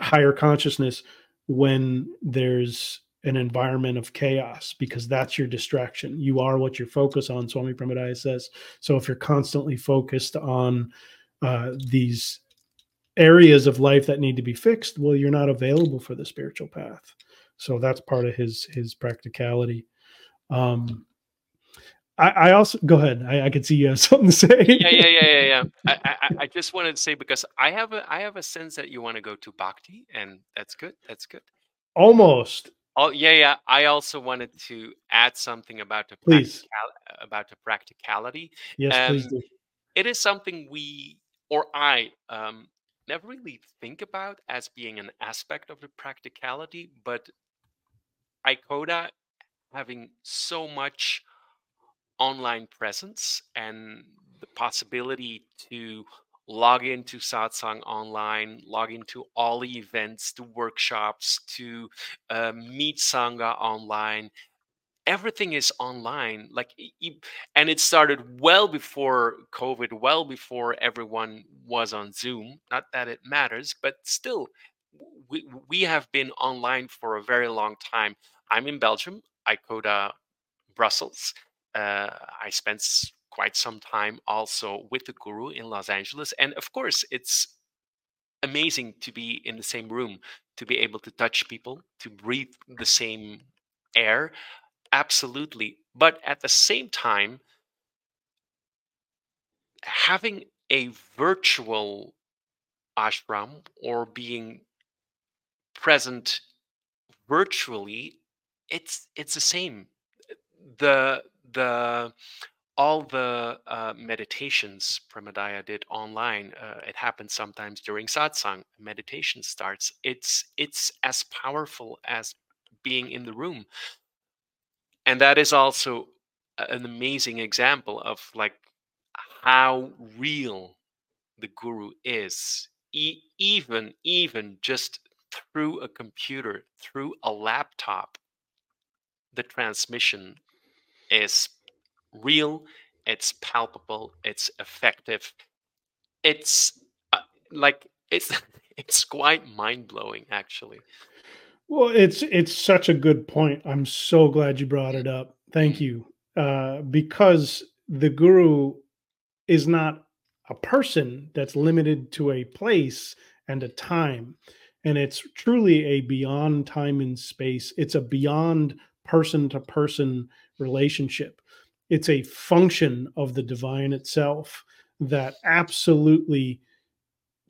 higher consciousness, when there's an environment of chaos, because that's your distraction. You are what you focus on, Swami Premodaya says. So if you're constantly focused on uh, these areas of life that need to be fixed, well, you're not available for the spiritual path. So that's part of his, his practicality. Um, I also, go ahead. I, I could see you have something to say. yeah, yeah, yeah, yeah, yeah. I, I, I just wanted to say, because I have a, I have a sense that you want to go to Bhakti, and that's good. That's good. Almost. Oh yeah, yeah. I also wanted to add something about the please. Practical, about the practicality. Yes, um, please do. It is something we, or I, um, never really think about as being an aspect of the practicality, but I C O D A having so much online presence and the possibility to log into satsang online, log into all the events, to workshops, to uh, meet sangha online. Everything is online, like, and it started well before COVID, well before everyone was on Zoom. Not that it matters, but still, we we have been online for a very long time. I'm in Belgium, I C O D A Brussels. Uh, I spent quite some time also with the guru in Los Angeles. And of course, it's amazing to be in the same room, to be able to touch people, to breathe the same air. Absolutely. But at the same time, having a virtual ashram or being present virtually, it's it's the same. The The all the uh, meditations Premodaya did online. Uh, it happens sometimes during satsang. Meditation starts. It's it's as powerful as being in the room, and that is also an amazing example of like how real the guru is, e- even even just through a computer, through a laptop. The transmission is real, it's palpable, it's effective. It's uh, like it's it's quite mind-blowing, actually. Well, it's it's such a good point. I'm so glad you brought it up. Thank you. Uh, because the guru is not a person that's limited to a place and a time. And it's truly a beyond time and space. It's a beyond person-to-person relationship. It's a function of the divine itself that absolutely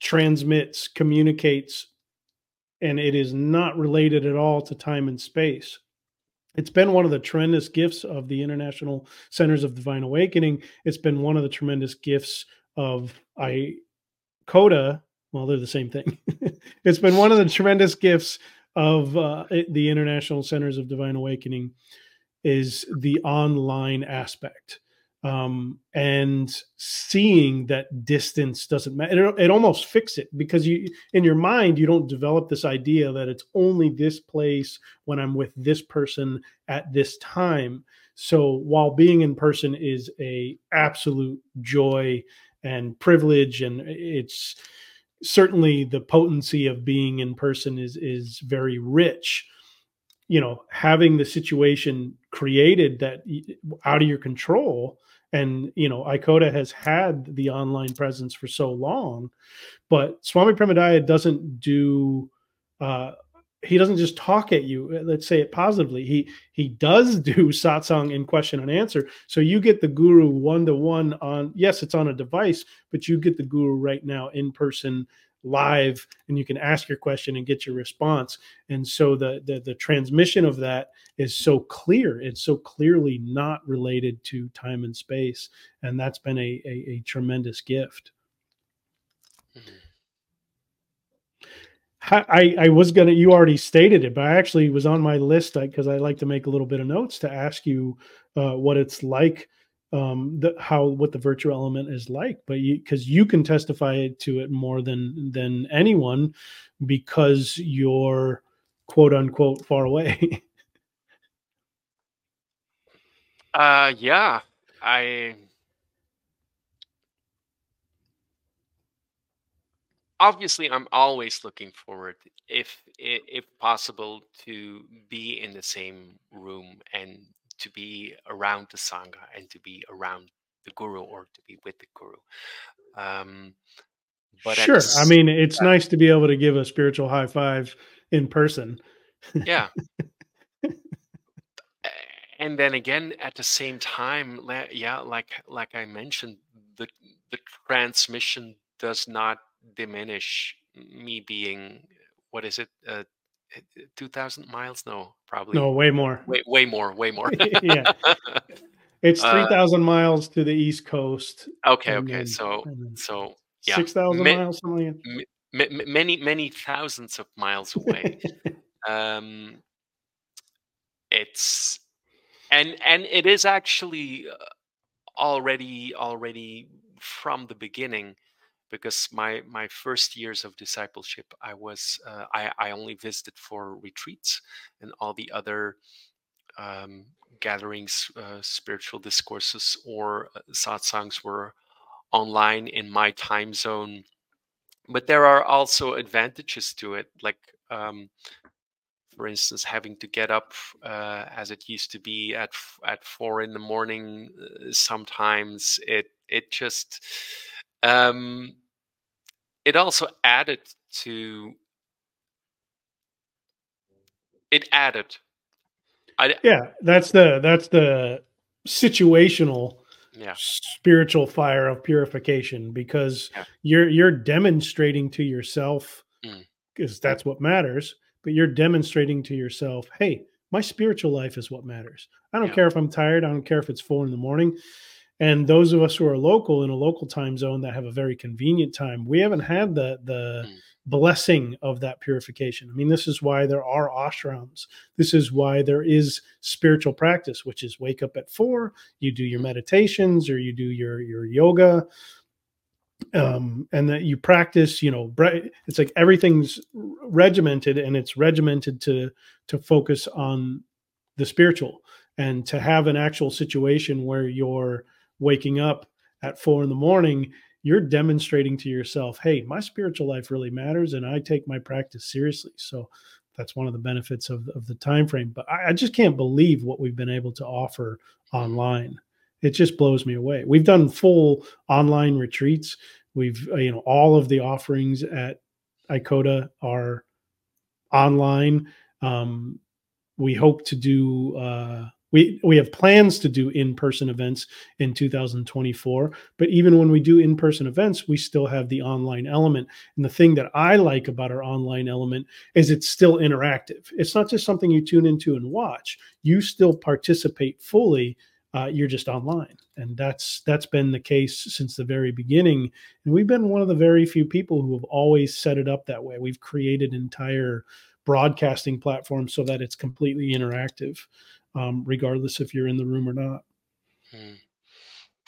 transmits, communicates, and it is not related at all to time and space. It's been one of the tremendous gifts of the International Centers of Divine Awakening. It's been one of the tremendous gifts of I C O D A. Well, they're the same thing. It's been one of the tremendous gifts of uh, the International Centers of Divine Awakening is the online aspect. Um, and seeing that distance doesn't matter. It, it almost fix it, because you, in your mind, you don't develop this idea that it's only this place when I'm with this person at this time. So while being in person is a absolute joy and privilege, and it's certainly the potency of being in person is, is very rich. You know, having the situation created that out of your control, and, you know, I C O D A has had the online presence for so long, but Swami Premodaya doesn't do, uh, he doesn't just talk at you. Let's say it positively. He, he does do satsang in question and answer. So you get the guru one-to-one on, yes, it's on a device, but you get the guru right now in person, live, and you can ask your question and get your response. And so the, the the transmission of that is so clear. It's so clearly not related to time and space. And that's been a a, a tremendous gift. Mm-hmm. I, I was going to, you already stated it, but I actually was on my list because I, I like to make a little bit of notes to ask you uh, what it's like, um, the, how, what the virtue element is like, but you, cause you can testify to it more than, than anyone, because you're quote unquote far away. uh, yeah, I, obviously I'm always looking forward, if, if possible, to be in the same room and to be around the Sangha and to be around the Guru, or to be with the Guru. Um, but sure. At the, I mean, it's uh, nice to be able to give a spiritual high five in person. Yeah. And then again, at the same time, yeah, like, like I mentioned, the, the transmission does not diminish me being, what is it? Uh, two thousand miles? No, probably. No, way more. Way, way more, way more. Yeah. It's three thousand uh, miles to the East Coast. Okay, okay. Then, so, so yeah. six thousand ma- miles, something like that. Ma- many, many thousands of miles away. um, it's, and, and it is actually already, already from the beginning. Because my, my first years of discipleship, I was uh, I, I only visited for retreats, and all the other um, gatherings, uh, spiritual discourses or uh, satsangs were online in my time zone. But there are also advantages to it, like um, for instance, having to get up uh, as it used to be at at four in the morning. Uh, sometimes it it just Um, it also added to, it added. I, yeah, that's the, that's the situational yeah. spiritual fire of purification, because yeah. you're, you're demonstrating to yourself, because mm. that's what matters, but you're demonstrating to yourself, hey, my spiritual life is what matters. I don't yeah. care if I'm tired. I don't care if it's four in the morning. And those of us who are local in a local time zone that have a very convenient time, we haven't had the the blessing of that purification. I mean, this is why there are ashrams. This is why there is spiritual practice, which is wake up at four, you do your meditations or you do your, your yoga, um, and that you practice, you know, it's like everything's regimented, and it's regimented to, to focus on the spiritual and to have an actual situation where you're waking up at four in the morning, you're demonstrating to yourself, hey, my spiritual life really matters, and I take my practice seriously. So that's one of the benefits of, of the time frame. But I, I just can't believe what we've been able to offer online. It just blows me away. We've done full online retreats. We've, you know, all of the offerings at I C O D A are online. Um, we hope to do... Uh, We we have plans to do in-person events in two thousand twenty-four, but even when we do in-person events, we still have the online element. And the thing that I like about our online element is it's still interactive. It's not just something you tune into and watch. You still participate fully. Uh, you're just online. And that's that's been the case since the very beginning. And we've been one of the very few people who have always set it up that way. We've created entire broadcasting platforms so that it's completely interactive. Um, regardless if you're in the room or not. Mm.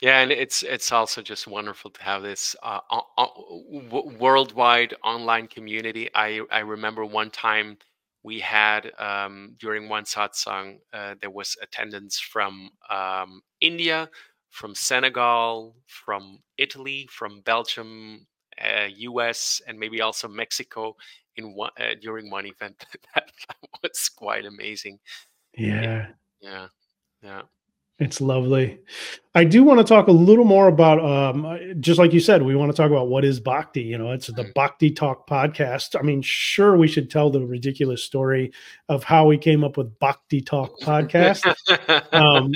Yeah, and it's it's also just wonderful to have this uh, o- o- w- worldwide online community. I, I remember one time we had, um, during one satsang, uh, there was attendance from um, India, from Senegal, from Italy, from Belgium, uh, U S, and maybe also Mexico in one, uh, during one event. That was quite amazing. Yeah. Yeah. Yeah. It's lovely. I do want to talk a little more about, um, just like you said, we want to talk about what is bhakti. You know, it's the Bhakti Talk podcast. I mean, sure, we should tell the ridiculous story of how we came up with Bhakti Talk podcast. um,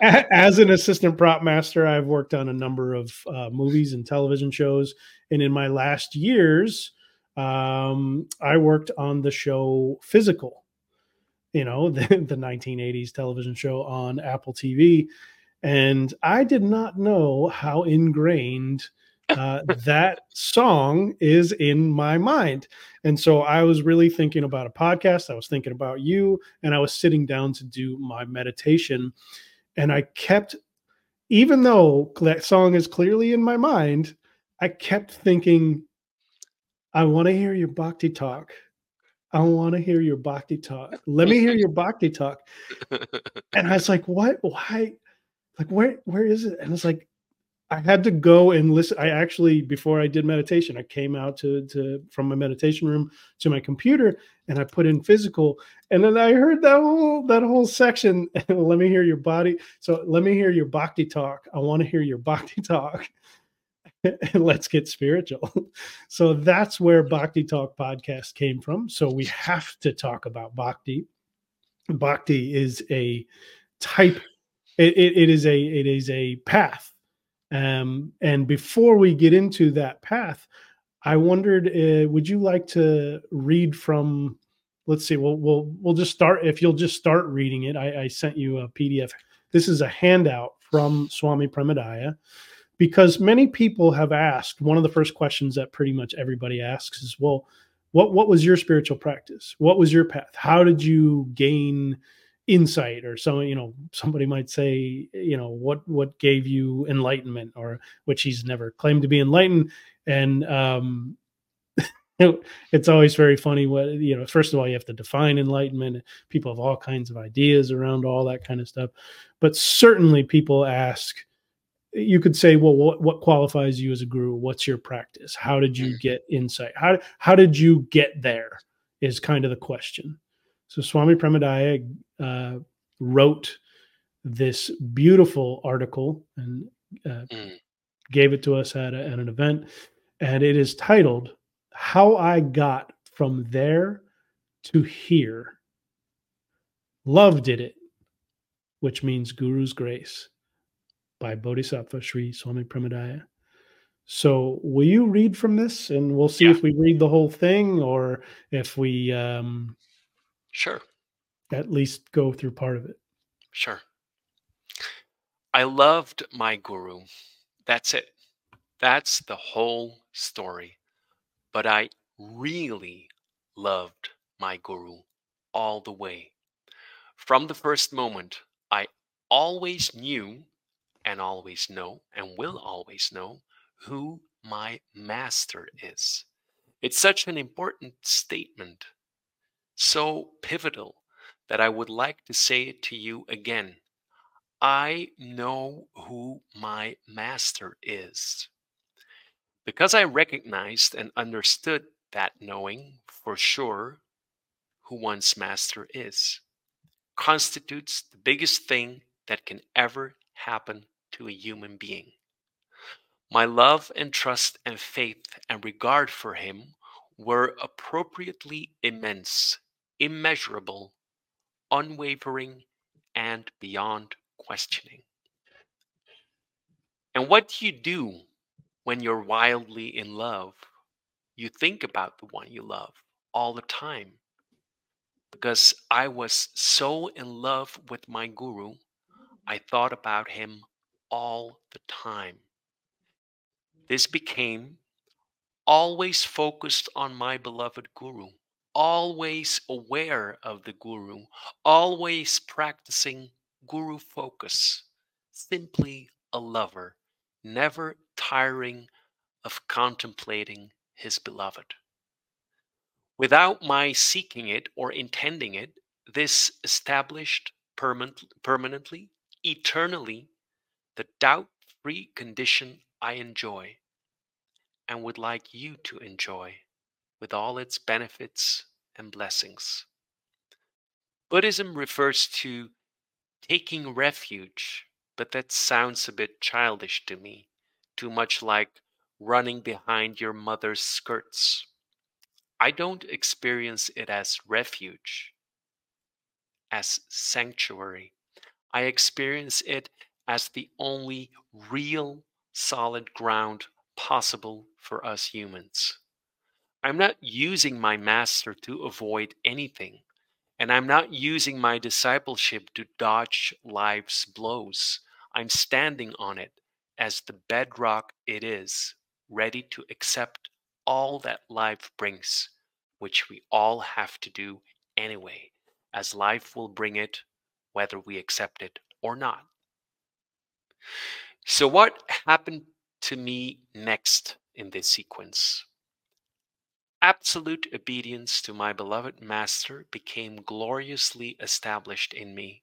a- as an assistant prop master, I've worked on a number of uh, movies and television shows. And in my last years, um, I worked on the show Physical. You know, the, the nineteen eighties television show on Apple T V. And I did not know how ingrained uh, that song is in my mind. And so I was really thinking about a podcast. I was thinking about you, and I was sitting down to do my meditation. And I kept, even though that song is clearly in my mind, I kept thinking, I want to hear your Bhakti Talk. I want to hear your Bhakti Talk. Let me hear your Bhakti Talk. And I was like, what? Why? Like, where, where is it? And it's like, I had to go and listen. I actually, before I did meditation, I came out to, to from my meditation room to my computer, and I put in Physical. And then I heard that whole, that whole section. Let me hear your body. So let me hear your Bhakti Talk. I want to hear your Bhakti Talk. And let's get spiritual. So that's where Bhakti Talk podcast came from. So we have to talk about bhakti. Bhakti is a type. It, it, it is a it is a path. Um, and before we get into that path, I wondered, uh, would you like to read from? Let's see. We'll we'll we'll just start. If you'll just start reading it, I, I sent you a P D F. This is a handout from Swami Premodaya. Because many people have asked, one of the first questions that pretty much everybody asks is, well, what, what was your spiritual practice? What was your path? How did you gain insight? Or some, you know, somebody might say, you know, what, what gave you enlightenment, or which he's never claimed to be enlightened. And um, it's always very funny. What, you know, first of all, you have to define enlightenment. People have all kinds of ideas around all that kind of stuff. But certainly people ask, you could say, well, what, what qualifies you as a guru? What's your practice? How did you get insight? How, how did you get there is kind of the question. So Swami Premodaya uh, wrote this beautiful article and uh, mm. gave it to us at, a, at an event. And it is titled, How I Got From There to Here. Love Did It, which means Guru's Grace, by Bodhisattva Sri Swami Premodaya. So will you read from this, and we'll see yeah. if we read the whole thing or if we um, sure, at least go through part of it. Sure. I loved my guru. That's it. That's the whole story. But I really loved my guru all the way. From the first moment, I always knew and always know and will always know who my master is. It's such an important statement, so pivotal, that I would like to say it to you again. I know who my master is. Because I recognized and understood that knowing for sure who one's master is constitutes the biggest thing that can ever happen to a human being. My love and trust and faith and regard for him were appropriately immense, immeasurable, unwavering, and beyond questioning. And what do you do when you're wildly in love? You think about the one you love all the time. Because I was so in love with my guru, I thought about him all the time. This became always focused on my beloved guru, always aware of the guru, always practicing guru focus, simply a lover, never tiring of contemplating his beloved. Without my seeking it or intending it, this established permanent, permanently, eternally, the doubt-free condition I enjoy and would like you to enjoy with all its benefits and blessings. Buddhism refers to taking refuge, but that sounds a bit childish to me, too much like running behind your mother's skirts. I don't experience it as refuge, as sanctuary. I experience it as the only real solid ground possible for us humans. I'm not using my master to avoid anything, and I'm not using my discipleship to dodge life's blows. I'm standing on it as the bedrock it is, ready to accept all that life brings, which we all have to do anyway, as life will bring it, whether we accept it or not. So what happened to me next in this sequence? Absolute obedience to my beloved master became gloriously established in me.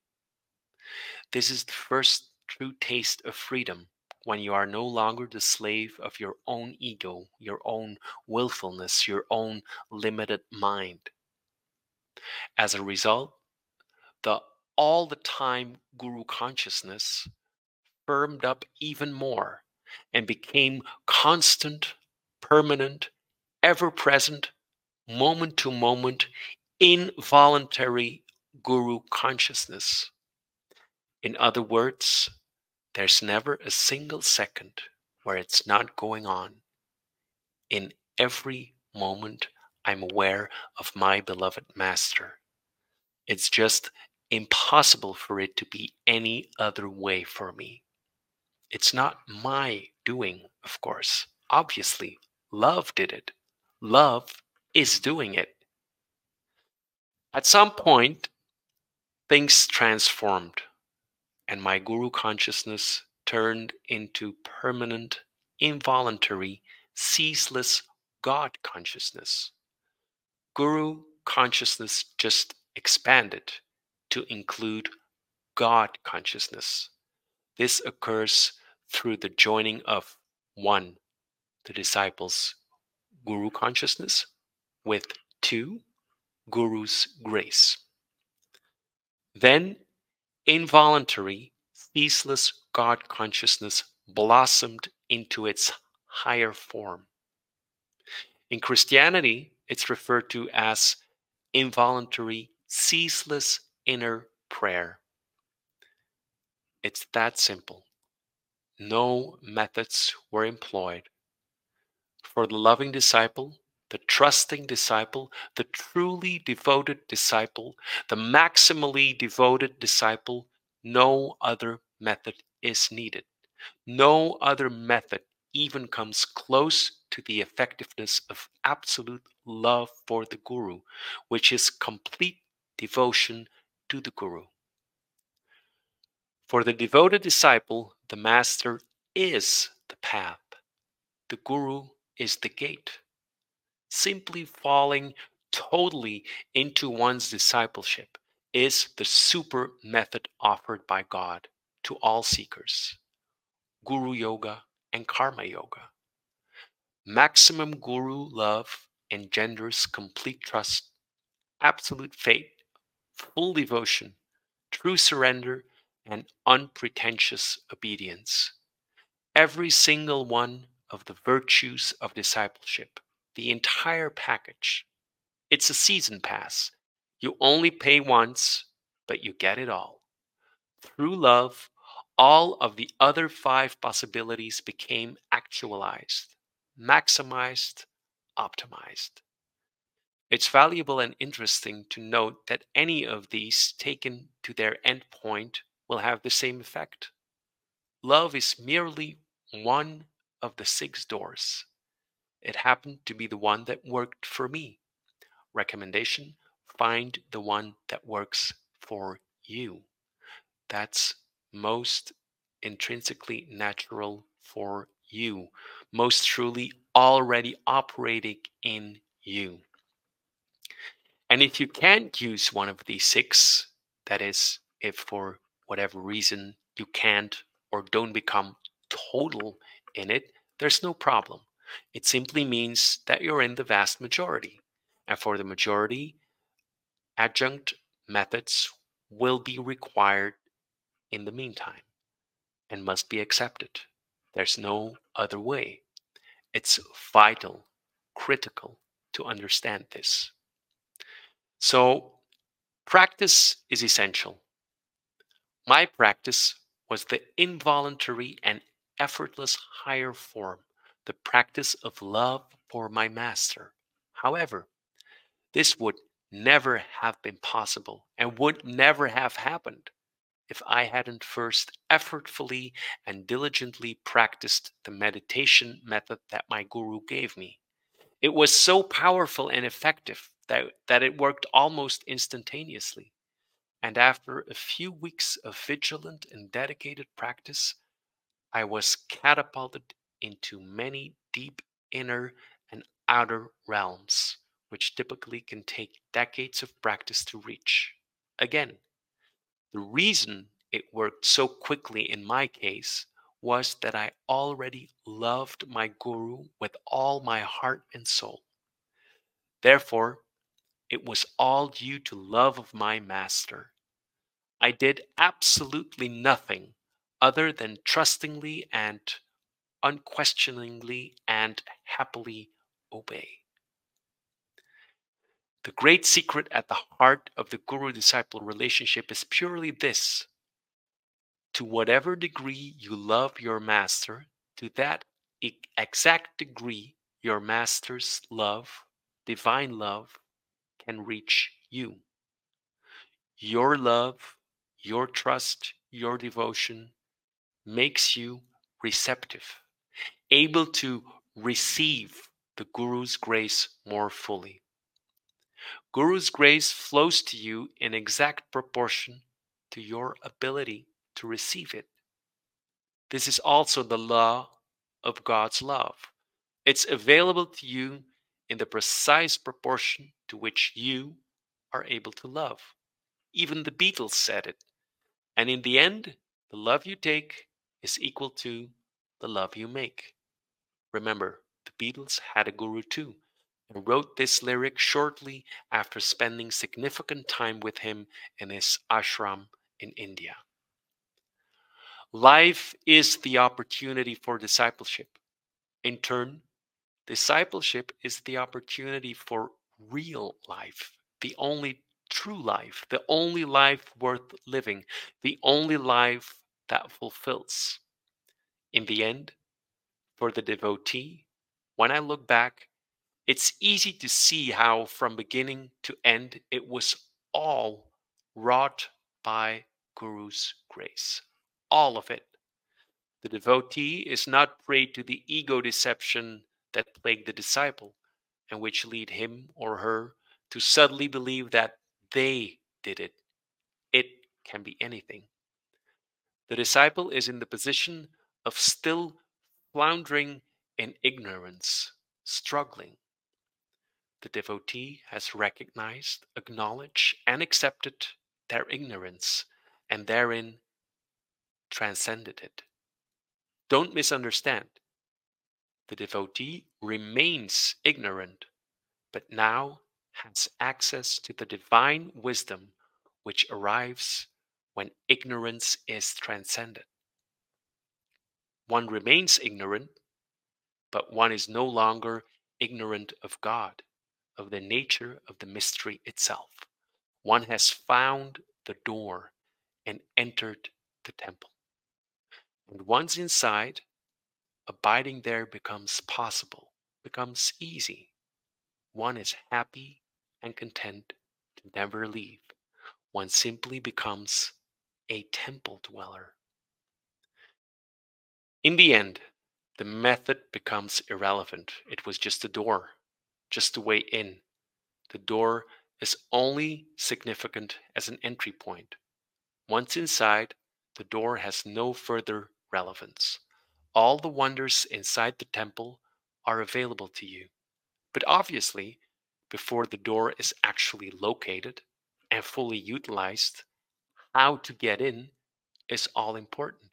This is the first true taste of freedom, when you are no longer the slave of your own ego, your own willfulness, your own limited mind. As a result, the all-the-time guru consciousness firmed up even more and became constant, permanent, ever-present, moment-to-moment, involuntary guru consciousness. In other words, there's never a single second where it's not going on. In every moment, I'm aware of my beloved master. It's just impossible for it to be any other way for me. It's not my doing, of course. Obviously, love did it. Love is doing it. At some point, things transformed, and my guru consciousness turned into permanent, involuntary, ceaseless God consciousness. Guru consciousness just expanded to include God consciousness. This occurs through the joining of one, the disciples' guru consciousness, with two, guru's grace. Then involuntary, ceaseless God consciousness blossomed into its higher form. In Christianity, it's referred to as involuntary, ceaseless inner prayer. It's that simple. No methods were employed. For the loving disciple, the trusting disciple, the truly devoted disciple, the maximally devoted disciple, no other method is needed. No other method even comes close to the effectiveness of absolute love for the Guru, which is complete devotion to the Guru. For the devoted disciple, the Master is the path. The Guru is the gate. Simply falling totally into one's discipleship is the super method offered by God to all seekers. Guru Yoga and Karma Yoga. Maximum Guru love engenders complete trust, absolute faith, full devotion, true surrender, and unpretentious obedience. Every single one of the virtues of discipleship, the entire package. It's a season pass. You only pay once, but you get it all. Through love, all of the other five possibilities became actualized, maximized, optimized. It's valuable and interesting to note that any of these taken to their end point will have the same effect. Love is merely one of the six doors. It happened to be the one that worked for me. Recommendation, find the one that works for you. That's most intrinsically natural for you, most truly already operating in you. And if you can't use one of these six, that is, if for whatever reason you can't or don't become total in it, there's no problem. It simply means that you're in the vast majority. And for the majority, adjunct methods will be required in the meantime and must be accepted. There's no other way. It's vital, critical to understand this. So practice is essential. My practice was the involuntary and effortless higher form, the practice of love for my master. However, this would never have been possible and would never have happened if I hadn't first effortfully and diligently practiced the meditation method that my guru gave me. It was so powerful and effective that, that it worked almost instantaneously. And after a few weeks of vigilant and dedicated practice, I was catapulted into many deep inner and outer realms, which typically can take decades of practice to reach. Again, the reason it worked so quickly in my case was that I already loved my guru with all my heart and soul. Therefore, it was all due to love of my master. I did absolutely nothing other than trustingly and unquestioningly and happily obey. The great secret at the heart of the guru-disciple relationship is purely this. To whatever degree you love your master, to that exact degree your master's love, divine love, can reach you. Your love, your trust, your devotion makes you receptive, able to receive the Guru's grace more fully. Guru's grace flows to you in exact proportion to your ability to receive it. This is also the law of God's love. It's available to you in the precise proportion to which you are able to love. Even the Beatles said it. And in the end, the love you take is equal to the love you make. Remember, the Beatles had a guru too, and wrote this lyric shortly after spending significant time with him in his ashram in India. Life is the opportunity for discipleship. In turn, discipleship is the opportunity for real life, the only true life, the only life worth living, the only life that fulfills. In the end, for the devotee, when I look back, it's easy to see how from beginning to end it was all wrought by Guru's grace. All of it. The devotee is not prey to the ego deception that plagued the disciple and which lead him or her to suddenly believe that they did it. It can be anything. The disciple is in the position of still floundering in ignorance, struggling. The devotee has recognized, acknowledged, and accepted their ignorance, and therein transcended it. Don't misunderstand. The devotee remains ignorant, but now has access to the divine wisdom which arrives when ignorance is transcended. One remains ignorant, but one is no longer ignorant of God, of the nature of the mystery itself. One has found the door and entered the temple. And once inside, abiding there becomes possible, becomes easy. One is happy and content to never leave. One simply becomes a temple dweller. In the end, the method becomes irrelevant. It was just a door, just a way in. The door is only significant as an entry point. Once inside, the door has no further relevance. All the wonders inside the temple are available to you. But obviously, before the door is actually located and fully utilized, how to get in is all important.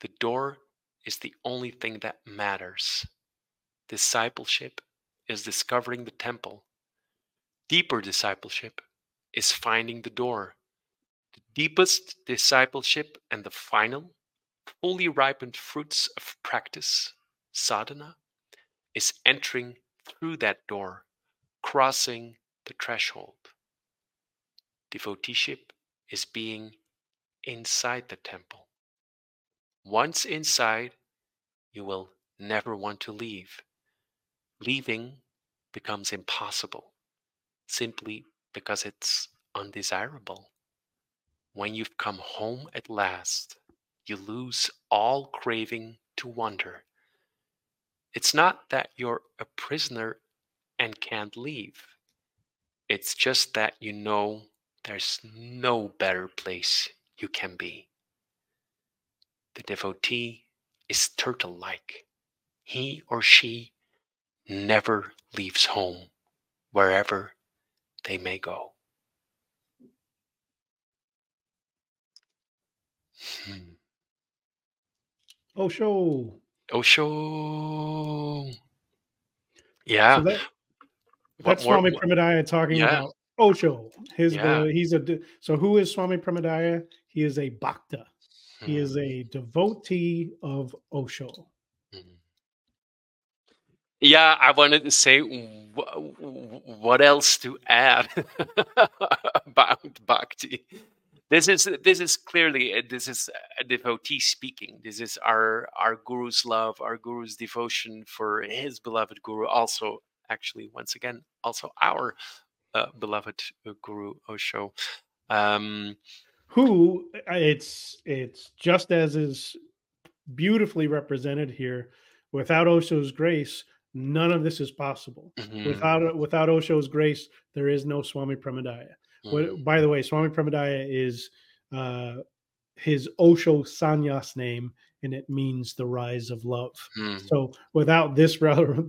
The door is the only thing that matters. Discipleship is discovering the temple. Deeper discipleship is finding the door. The deepest discipleship and the final, fully ripened fruits of practice, sadhana, is entering through that door, crossing the threshold. Devoteeship is being inside the temple. Once inside, you will never want to leave. Leaving becomes impossible, simply because it's undesirable. When you've come home at last, you lose all craving to wander. It's not that you're a prisoner and can't leave. It's just that you know there's no better place you can be. The devotee is turtle-like. He or she never leaves home, wherever they may go. Hmm. Osho. Osho. Yeah. So that, that's what, Swami Premodaya talking yeah. about Osho. His yeah. the, he's a so who is Swami Premodaya? He is a bhakta. He is a devotee of Osho. Yeah, I wanted to say, what else to add about bhakti? This is this is clearly this is a devotee speaking. This is our our guru's love, our guru's devotion for his beloved guru. Also, actually, once again, also our uh, beloved guru Osho. Um, Who it's it's just as is beautifully represented here. Without Osho's grace, none of this is possible. Mm-hmm. Without without Osho's grace, there is no Swami Premodaya. Mm-hmm. What, by the way, Swami Premodaya is uh, his Osho Sannyas name, and it means the rise of love. Mm-hmm. So without this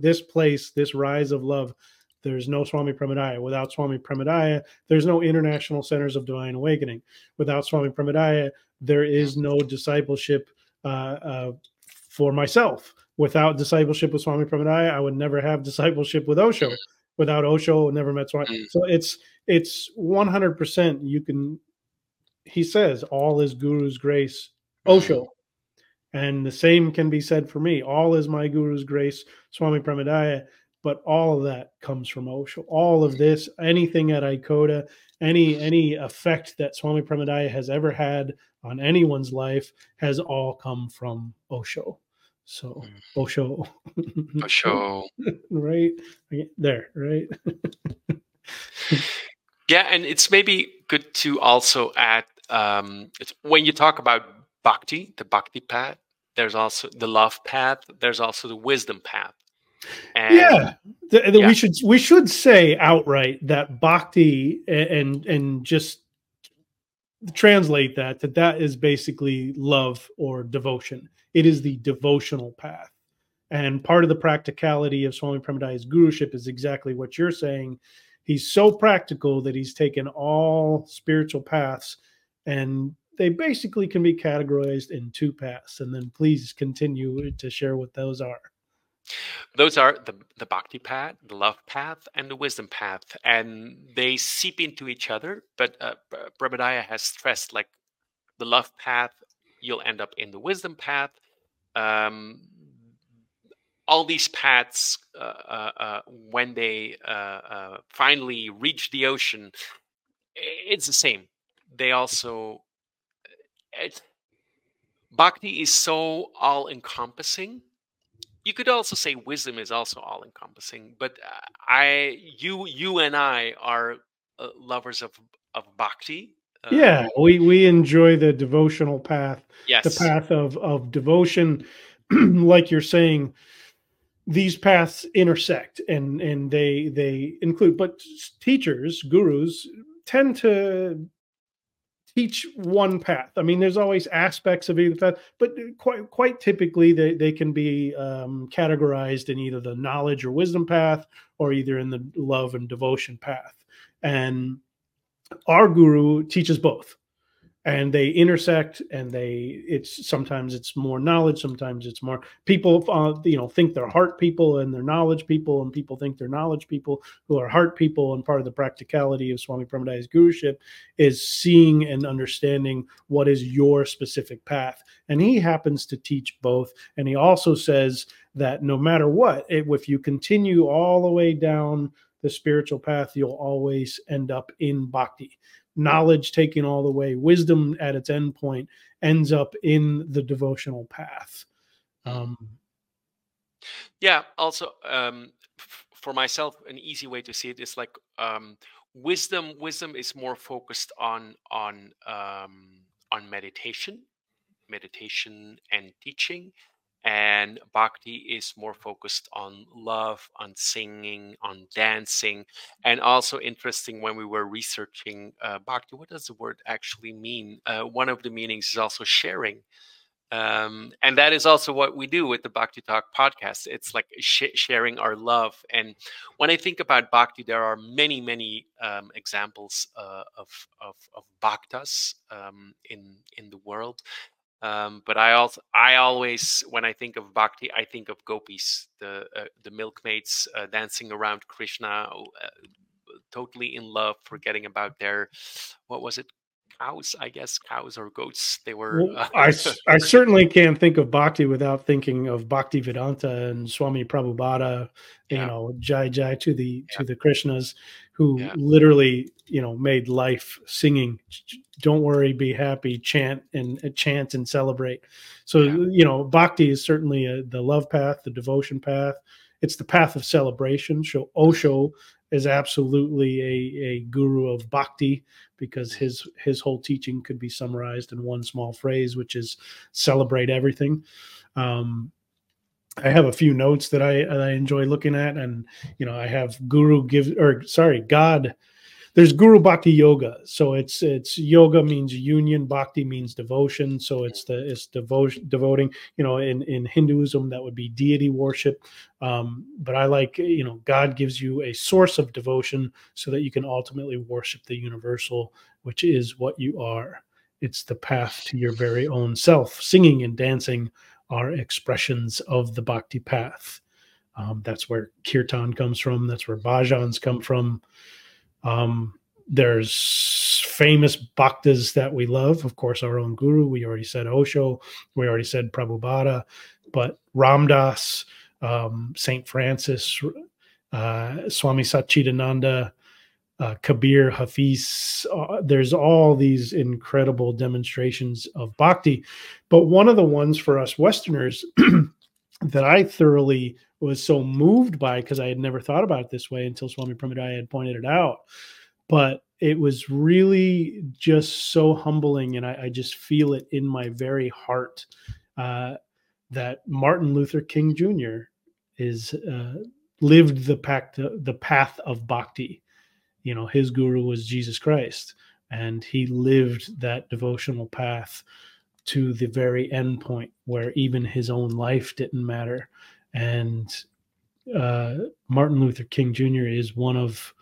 this place, this rise of love, there's no Swami Premodaya. Without Swami Premodaya, there's no International Centers of Divine Awakening. Without Swami Premodaya, there is no discipleship uh, uh, for myself. Without discipleship with Swami Premodaya, I would never have discipleship with Osho. Without Osho, never met Swami. So it's it's one hundred percent. You can, he says, all is guru's grace, Osho. And the same can be said for me. All is my guru's grace, Swami Premodaya. But all of that comes from Osho. All of this, anything at I C O D A, any any effect that Swami Premodaya has ever had on anyone's life has all come from Osho. So Osho. Osho. Right? There, right? Yeah, and it's maybe good to also add, um, it's, when you talk about bhakti, the bhakti path, there's also the love path, there's also the wisdom path. And, yeah. The, the, yeah, we should we should say outright that bhakti, and and just translate that that that is basically love or devotion. It is the devotional path, and part of the practicality of Swami Premodaya's guruship is exactly what you're saying. He's so practical that he's taken all spiritual paths, and they basically can be categorized in two paths. And then please continue to share what those are. Those are the, the bhakti path, the love path, and the wisdom path. And they seep into each other. But uh, Premodaya has stressed, like, the love path, you'll end up in the wisdom path. Um, all these paths, uh, uh, uh, when they uh, uh, finally reach the ocean, it's the same. They also... It, bhakti is so all-encompassing. You could also say wisdom is also all-encompassing, but I, you, you, and I are uh, lovers of of bhakti. Uh, yeah, we, we enjoy the devotional path. Yes, the path of of devotion, like you're saying. These paths intersect, and and they they include. But teachers, gurus, tend to teach one path. I mean, there's always aspects of either path, but quite quite typically they, they can be um, categorized in either the knowledge or wisdom path, or either in the love and devotion path. And our guru teaches both, and they intersect. And they it's sometimes it's more knowledge, sometimes it's more people. Uh, you know, think they're heart people and they're knowledge people, and people think they're knowledge people who are heart people. And part of the practicality of Swami Premodaya's guruship is seeing and understanding what is your specific path. And he happens to teach both. And he also says that no matter what, if you continue all the way down the spiritual path, you'll always end up in bhakti. Knowledge taking all the way, wisdom at its end point ends up in the devotional path. Um, yeah. Also, um, f- for myself, an easy way to see it is like um, wisdom. Wisdom is more focused on on um, on meditation, meditation and teaching, and bhakti is more focused on love, on singing, on dancing. And also interesting, when we were researching uh, bhakti, what does the word actually mean? Uh, one of the meanings is also sharing. Um, and that is also what we do with the Bhakti Talk podcast. It's like sh- sharing our love. And when I think about bhakti, there are many, many um, examples uh, of, of, of bhaktas um, in, in the world. Um, but I also, I always, when I think of bhakti, I think of gopis, the uh, the milkmaids uh, dancing around Krishna, uh, totally in love, forgetting about their, what was it, cows? I guess cows or goats. They were. Well, uh, I I certainly can't think of bhakti without thinking of Bhakti Vedanta and Swami Prabhupada. You yeah. know, Jai Jai to the yeah. to the Krishnas, who yeah. literally, you know, made life singing. Don't worry, be happy, chant and uh, chant and celebrate. So, yeah. you know, bhakti is certainly a, the love path, the devotion path. It's the path of celebration. So Osho is absolutely a, a guru of bhakti, because his, his whole teaching could be summarized in one small phrase, which is celebrate everything. Um, I have a few notes that I, I enjoy looking at, and, you know, I have guru give, or sorry, God. There's Guru Bhakti Yoga. So it's it's yoga means union, bhakti means devotion. So it's the it's devotion, devoting, you know, in, in Hinduism, that would be deity worship. Um, but I like, you know, God gives you a source of devotion so that you can ultimately worship the universal, which is what you are. It's the path to your very own self. Singing and dancing are expressions of the bhakti path. Um, that's where kirtan comes from. That's where bhajans come from. Um, there's famous bhaktas that we love. Of course, our own guru. We already said Osho. We already said Prabhupada. But Ram Dass, um, Saint Francis, uh, Swami Satchidananda, uh, Kabir, Hafiz. Uh, there's all these incredible demonstrations of bhakti. But one of the ones for us Westerners that I thoroughly was so moved by, because I had never thought about it this way until Swami Premodaya had pointed it out. But it was really just so humbling, and I, I just feel it in my very heart, uh, that Martin Luther King Junior is uh, lived the path, the path of bhakti. You know, his guru was Jesus Christ, and he lived that devotional path to the very end point where even his own life didn't matter. And uh, Martin Luther King Junior is one of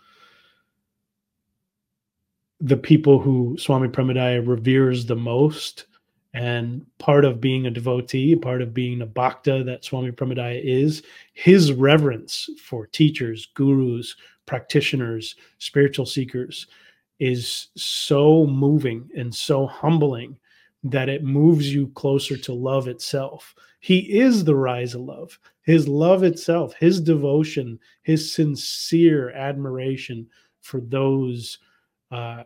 the people who Swami Premodaya reveres the most. And part of being a devotee, part of being a bhakta that Swami Premodaya is, his reverence for teachers, gurus, practitioners, spiritual seekers is so moving and so humbling that it moves you closer to love itself. He is the rise of love. His love itself, his devotion, his sincere admiration for those uh,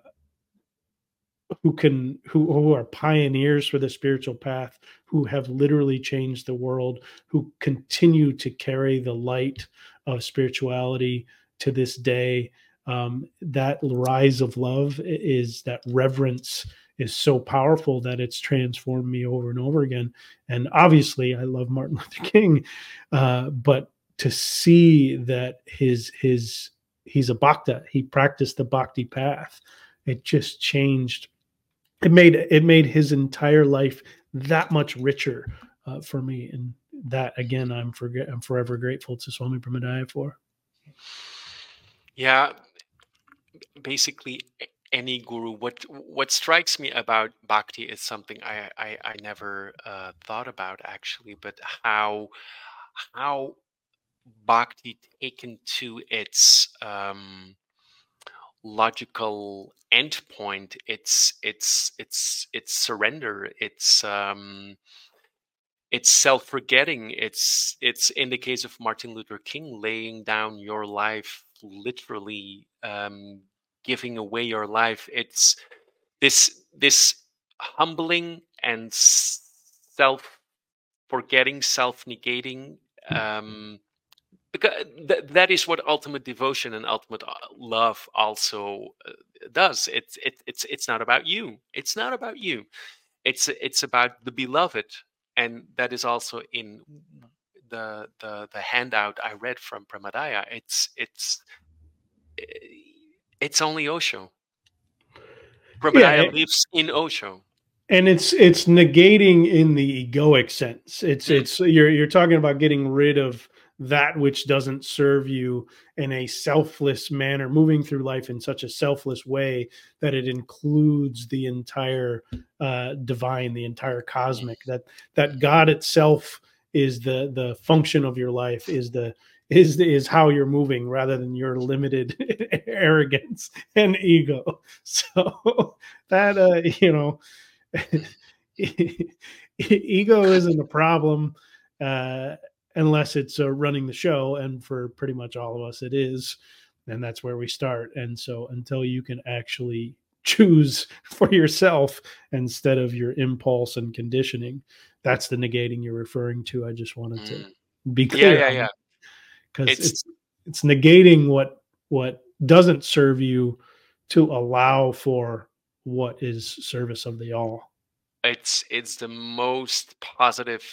who can, who, who are pioneers for the spiritual path, who have literally changed the world, who continue to carry the light of spirituality to this day. Um, that rise of love is, that reverence is so powerful that it's transformed me over and over again. And obviously I love Martin Luther King, uh, but to see that his, his, he's a bhakta, he practiced the bhakti path. It just changed. It made, it made his entire life that much richer uh, for me. And that, again, I'm forget, I'm forever grateful to Swami Premodaya for. Yeah. Basically, any guru. What what strikes me about bhakti is something I I, I never uh, thought about actually, but how how bhakti taken to its um, logical endpoint, its its its its surrender, its um, it's self-forgetting. It's it's in the case of Martin Luther King, laying down your life, literally. Um, giving away your life. It's this this humbling and self-forgetting, self-negating, um, because th- that is what ultimate devotion and ultimate love also does. It's it, it's it's not about you. It's not about you. It's it's about the beloved, and that is also in the the, the handout I read from Premodaya. It's it's. It, It's only Osho. Premodaya yeah, lives in Osho, and it's it's negating in the egoic sense. It's it's you're you're talking about getting rid of that which doesn't serve you in a selfless manner, moving through life in such a selfless way that it includes the entire uh, divine, the entire cosmic. That that God itself is the the function of your life. Is the Is is how you're moving rather than your limited arrogance and ego. So that uh, you know, ego isn't a problem uh, unless it's uh, running the show, and for pretty much all of us, it is, and that's where we start. And so until you can actually choose for yourself instead of your impulse and conditioning, that's the negating you're referring to. I just wanted to be clear. Yeah, yeah, yeah. Because it's, it's it's negating what what doesn't serve you to allow for what is service of the all. It's it's the most positive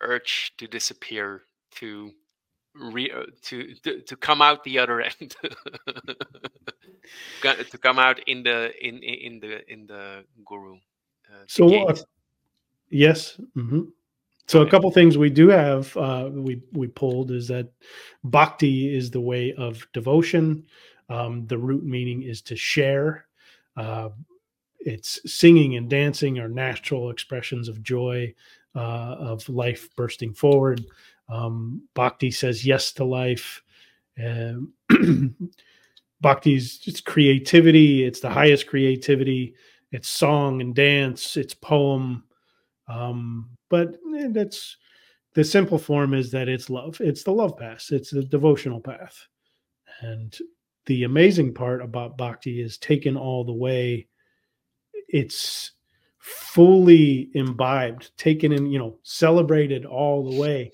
urge to disappear, to re to to, to come out the other end, to come out in the in in the in the guru. Uh, so uh, yes. Mm-hmm. So a couple things we do have uh, we we pulled is that bhakti is the way of devotion. Um, the root meaning is to share. Uh, it's singing and dancing are natural expressions of joy, uh, of life bursting forward. Um, bhakti says yes to life. Um, bhakti is it's creativity. It's the highest creativity. It's song and dance. It's poem. Um, but that's the simple form is that it's love. It's the love path. It's the devotional path. And the amazing part about bhakti is taken all the way. It's fully imbibed, taken in, you know, celebrated all the way.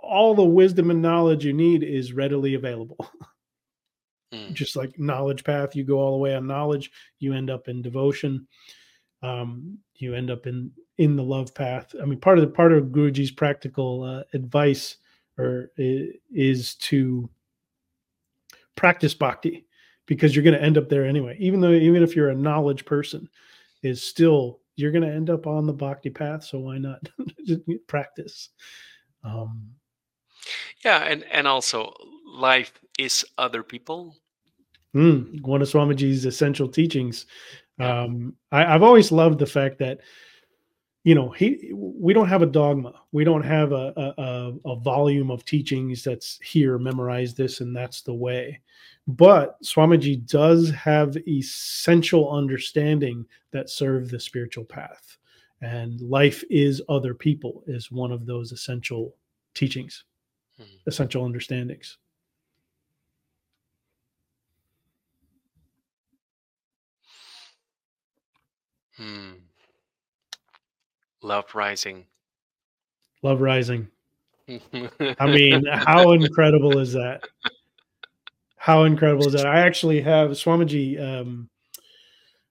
All the wisdom and knowledge you need is readily available. Mm. Just like knowledge path, you go all the way on knowledge, you end up in devotion. Um, you end up in, in the love path. I mean, part of the part of Guruji's practical uh, advice or is to practice bhakti, because you're going to end up there anyway. Even though, even if you're a knowledge person, is still, you're going to end up on the bhakti path. So why not just practice? Um, yeah. And, and also life is other people. Mm, one of Swamiji's essential teachings. Um, I, I've always loved the fact that, you know, he, we don't have a dogma. We don't have a, a, a volume of teachings that's here, memorize this, and that's the way. But Swamiji does have essential understanding that serve the spiritual path. And life is other people is one of those essential teachings, mm-hmm. essential understandings. Hmm. Love rising. Love rising. I mean, how incredible is that? How incredible is that? I actually have Swamiji um,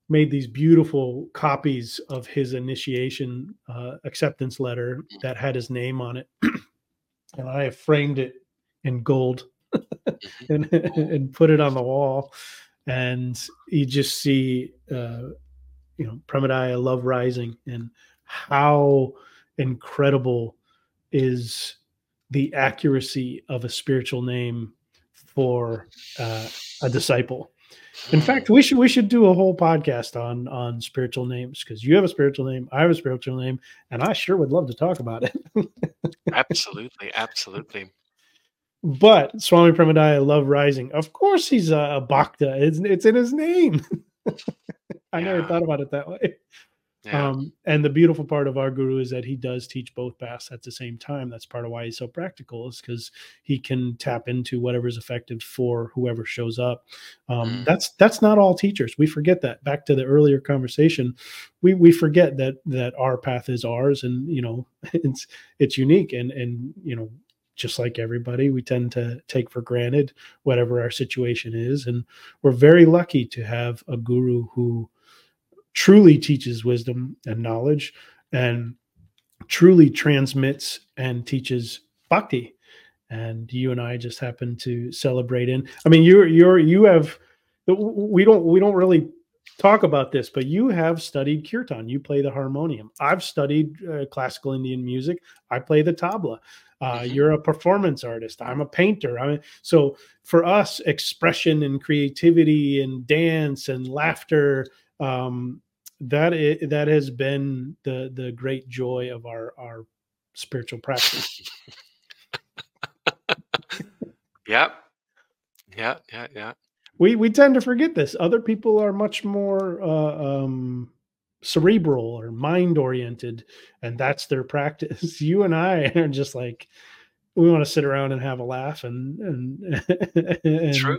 made these beautiful copies of his initiation uh, acceptance letter that had his name on it. And I have framed it in gold and, and put it on the wall. And you just see, uh, you know, Premodaya, love rising, and how incredible is the accuracy of a spiritual name for uh, a disciple. In fact, we should we should do a whole podcast on on spiritual names, because you have a spiritual name, I have a spiritual name, and I sure would love to talk about it. Absolutely, absolutely. But Swami Premodaya, love rising. Of course, he's a, a bhakta. It's, it's in his name. I yeah. never thought about it that way. Yeah. Um, and the beautiful part of our guru is that he does teach both paths at the same time. That's part of why he's so practical, is because he can tap into whatever's effective for whoever shows up. Um, mm. That's that's not all teachers. We forget that. Back to the earlier conversation, we we forget that that our path is ours, and you know it's it's unique, and and you know just like everybody, we tend to take for granted whatever our situation is, and we're very lucky to have a guru who truly teaches wisdom and knowledge, and truly transmits and teaches bhakti. And you and I just happen to celebrate in, I mean, you're, you're, you have, we don't, we don't really talk about this, but you have studied kirtan. You play the harmonium. I've studied uh, classical Indian music. I play the tabla. Uh, you're a performance artist. I'm a painter. I mean, so for us, expression and creativity and dance and laughter, um, that is, that has been the the great joy of our our spiritual practice. yeah, yeah, yeah, yeah. We we tend to forget this. Other people are much more uh, um, cerebral or mind oriented, and that's their practice. You and I are just like, we want to sit around and have a laugh and and and. True.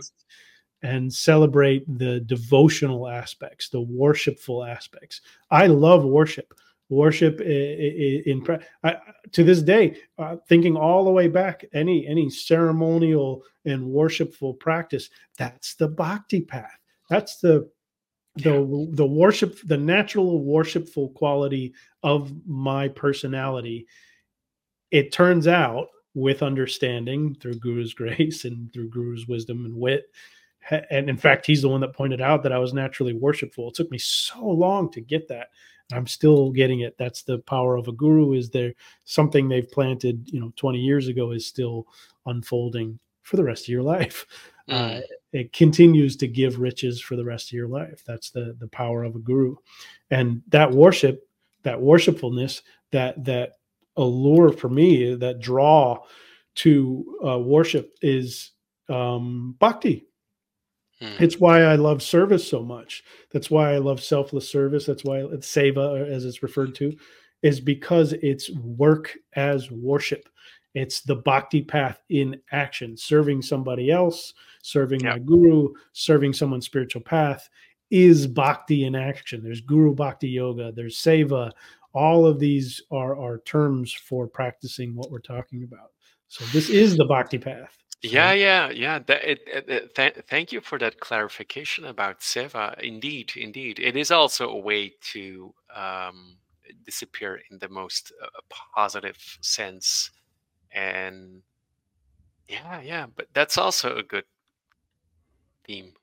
And celebrate the devotional aspects, the worshipful aspects. I love worship. Worship in, in, in I, to this day, uh, thinking all the way back, any any ceremonial and worshipful practice, that's the bhakti path. That's the the yeah. the worship, the natural worshipful quality of my personality. It turns out, with understanding through Guru's grace and through Guru's wisdom and wit. And in fact, he's the one that pointed out that I was naturally worshipful. It took me so long to get that. I'm still getting it. That's the power of a guru, is there something they've planted, you know, twenty years ago is still unfolding for the rest of your life. Mm. Uh, it continues to give riches for the rest of your life. That's the the power of a guru. And that worship, that worshipfulness, that that allure for me, that draw to uh, worship is um, bhakti. It's why I love service so much. That's why I love selfless service. That's why it's seva, as it's referred to, is because it's work as worship. It's the bhakti path in action, serving somebody else, serving yeah. my guru, serving someone's spiritual path is bhakti in action. There's guru bhakti yoga, there's seva. All of these are, are terms for practicing what we're talking about. So this is the bhakti path. Yeah, yeah, yeah. That, it, it, th- thank you for that clarification about seva. Indeed, indeed. It is also a way to um, disappear in the most uh, positive sense and Yeah, yeah, but that's also a good theme.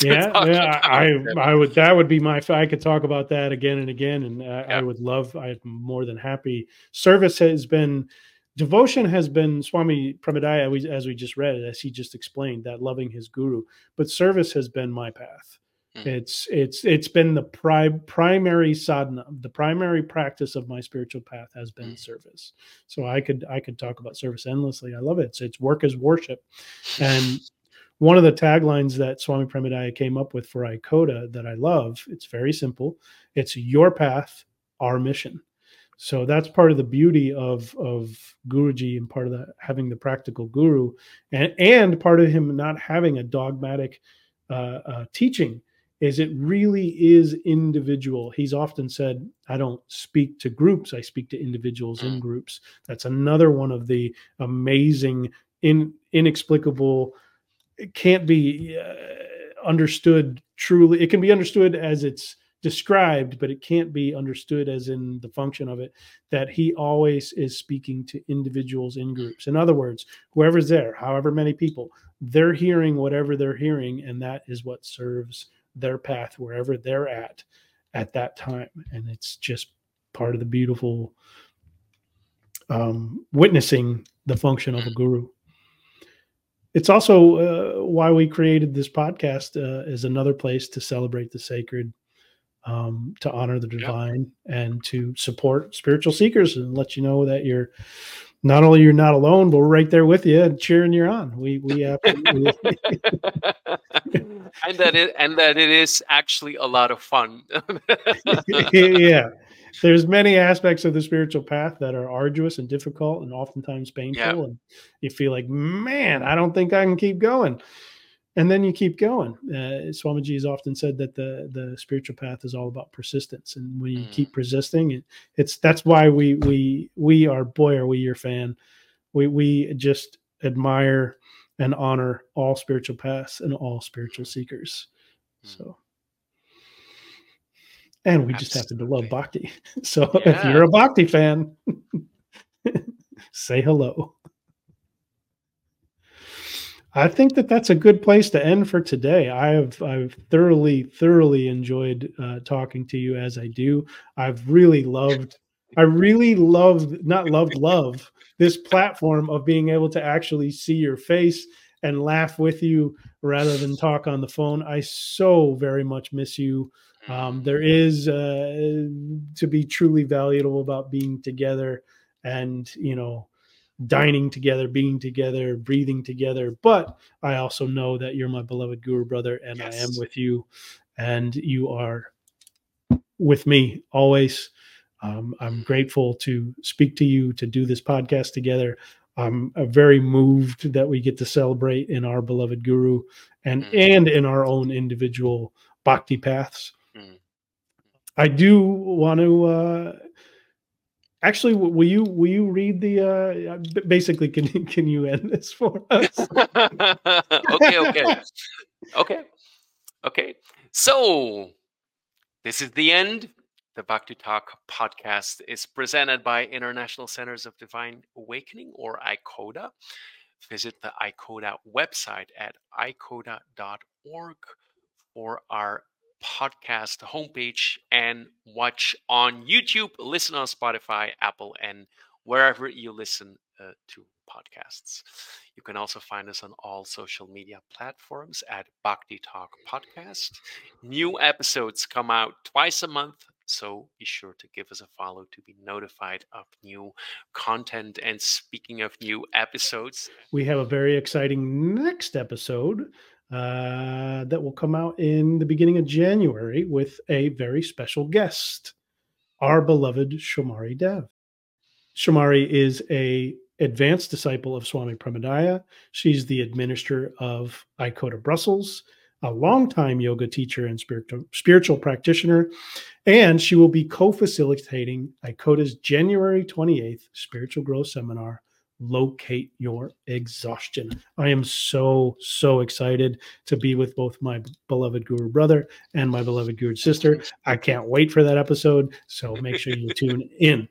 yeah, yeah I, I would. That would be my. I could talk about that again and again, and I, yep. I would love. I'm more than happy. Service has been, devotion has been Swami Premodaya, as we just read, as he just explained, that loving his guru. But service has been my path. Mm. It's it's it's been the pri- primary sadhana, the primary practice of my spiritual path has been mm. service. So I could I could talk about service endlessly. I love it. It's, it's work as worship, and. One of the taglines that Swami Premodaya came up with for I C O D A that I love, it's very simple. It's your path, our mission. So that's part of the beauty of, of Guruji and part of the, having the practical guru and, and part of him not having a dogmatic uh, uh, teaching is it really is individual. He's often said, I don't speak to groups. I speak to individuals in groups. That's another one of the amazing, in, inexplicable It can't be uh, understood truly. It can be understood as it's described, but it can't be understood as in the function of it, that he always is speaking to individuals in groups. In other words, whoever's there, however many people, they're hearing whatever they're hearing, and that is what serves their path wherever they're at at that time. And it's just part of the beautiful um, witnessing the function of a guru. It's also uh, why we created this podcast uh, is another place to celebrate the sacred, um, to honor the divine, yeah. and to support spiritual seekers and let you know that you're not only you're not alone, but we're right there with you and cheering you on. We we, uh, we and that it and that it is actually a lot of fun. yeah, there's many aspects of the spiritual path that are arduous and difficult and oftentimes painful. Yeah. And you feel like, man, I don't think I can keep going. And then you keep going. Uh, Swamiji has often said that the, the spiritual path is all about persistence. And when you mm. keep persisting, it, it's that's why we we we are, boy, are we your fan. We we just admire and honor all spiritual paths and all spiritual seekers. Mm. So. And we Absolutely. Just happen to love Bhakti. So yeah. if you're a Bhakti fan, say hello. I think that that's a good place to end for today. I have I've thoroughly, thoroughly enjoyed uh, talking to you as I do. I've really loved, I really loved, not loved, love this platform of being able to actually see your face and laugh with you rather than talk on the phone. I so very much miss you. Um, there is uh, to be truly valuable about being together and, you know, dining together, being together, breathing together. But I also know that you're my beloved guru brother, and yes. I am with you, and you are with me always. Um, I'm grateful to speak to you, to do this podcast together. I'm very moved that we get to celebrate in our beloved guru and, and in our own individual Bhakti paths. Mm. I do want to, uh, Actually, will you will you read the? Uh, basically, can can you end this for us? okay, okay, okay, okay. So this is the end. The Bhakti Talk podcast is presented by International Centers of Divine Awakening, or I C O D A. Visit the I C O D A website at I C O D A dot org for our podcast homepage and watch on YouTube, listen on Spotify, Apple, and wherever you listen uh, to podcasts. You can also find us on all social media platforms at Bhakti Talk Podcast. New episodes come out twice a month, so be sure to give us a follow to be notified of new content. And speaking of new episodes, we have a very exciting next episode Uh, that will come out in the beginning of January with a very special guest, our beloved Shamari Dev. Shamari is a advanced disciple of Swami Premodaya. She's the administrator of I C O D A Brussels, a longtime yoga teacher and spiritual, spiritual practitioner, and she will be co-facilitating I C O D A's January twenty-eighth Spiritual Growth Seminar, Locate Your Exhaustion. I am so, so excited to be with both my beloved guru brother and my beloved guru sister. I can't wait for that episode, so make sure you tune in.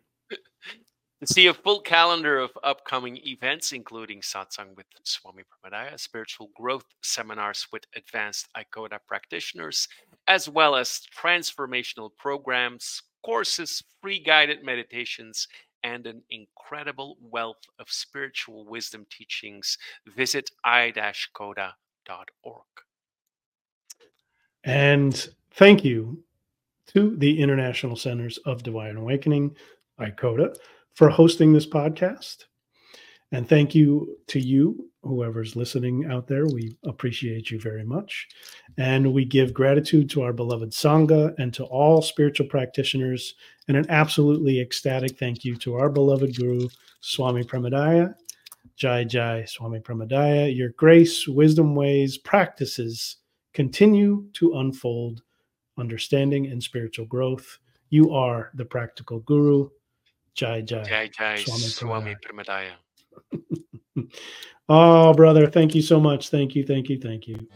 and see a full calendar of upcoming events, including satsang with Swami Premodaya, spiritual growth seminars with advanced I C O D A practitioners, as well as transformational programs, courses, free guided meditations, and an incredible wealth of spiritual wisdom teachings. Visit i dash coda dot org. And thank you to the International Centers of Divine Awakening, I C O D A, for hosting this podcast. And thank you to you, whoever's listening out there. We appreciate you very much. And we give gratitude to our beloved Sangha and to all spiritual practitioners, and an absolutely ecstatic thank you to our beloved Guru, Swami Premodaya. Jai Jai, Swami Premodaya. Your grace, wisdom, ways, practices continue to unfold understanding and spiritual growth. You are the practical Guru. Jai Jai, Jai, Jai Swami, Swami Premodaya. Oh, brother, thank you so much. Thank you, thank you, thank you.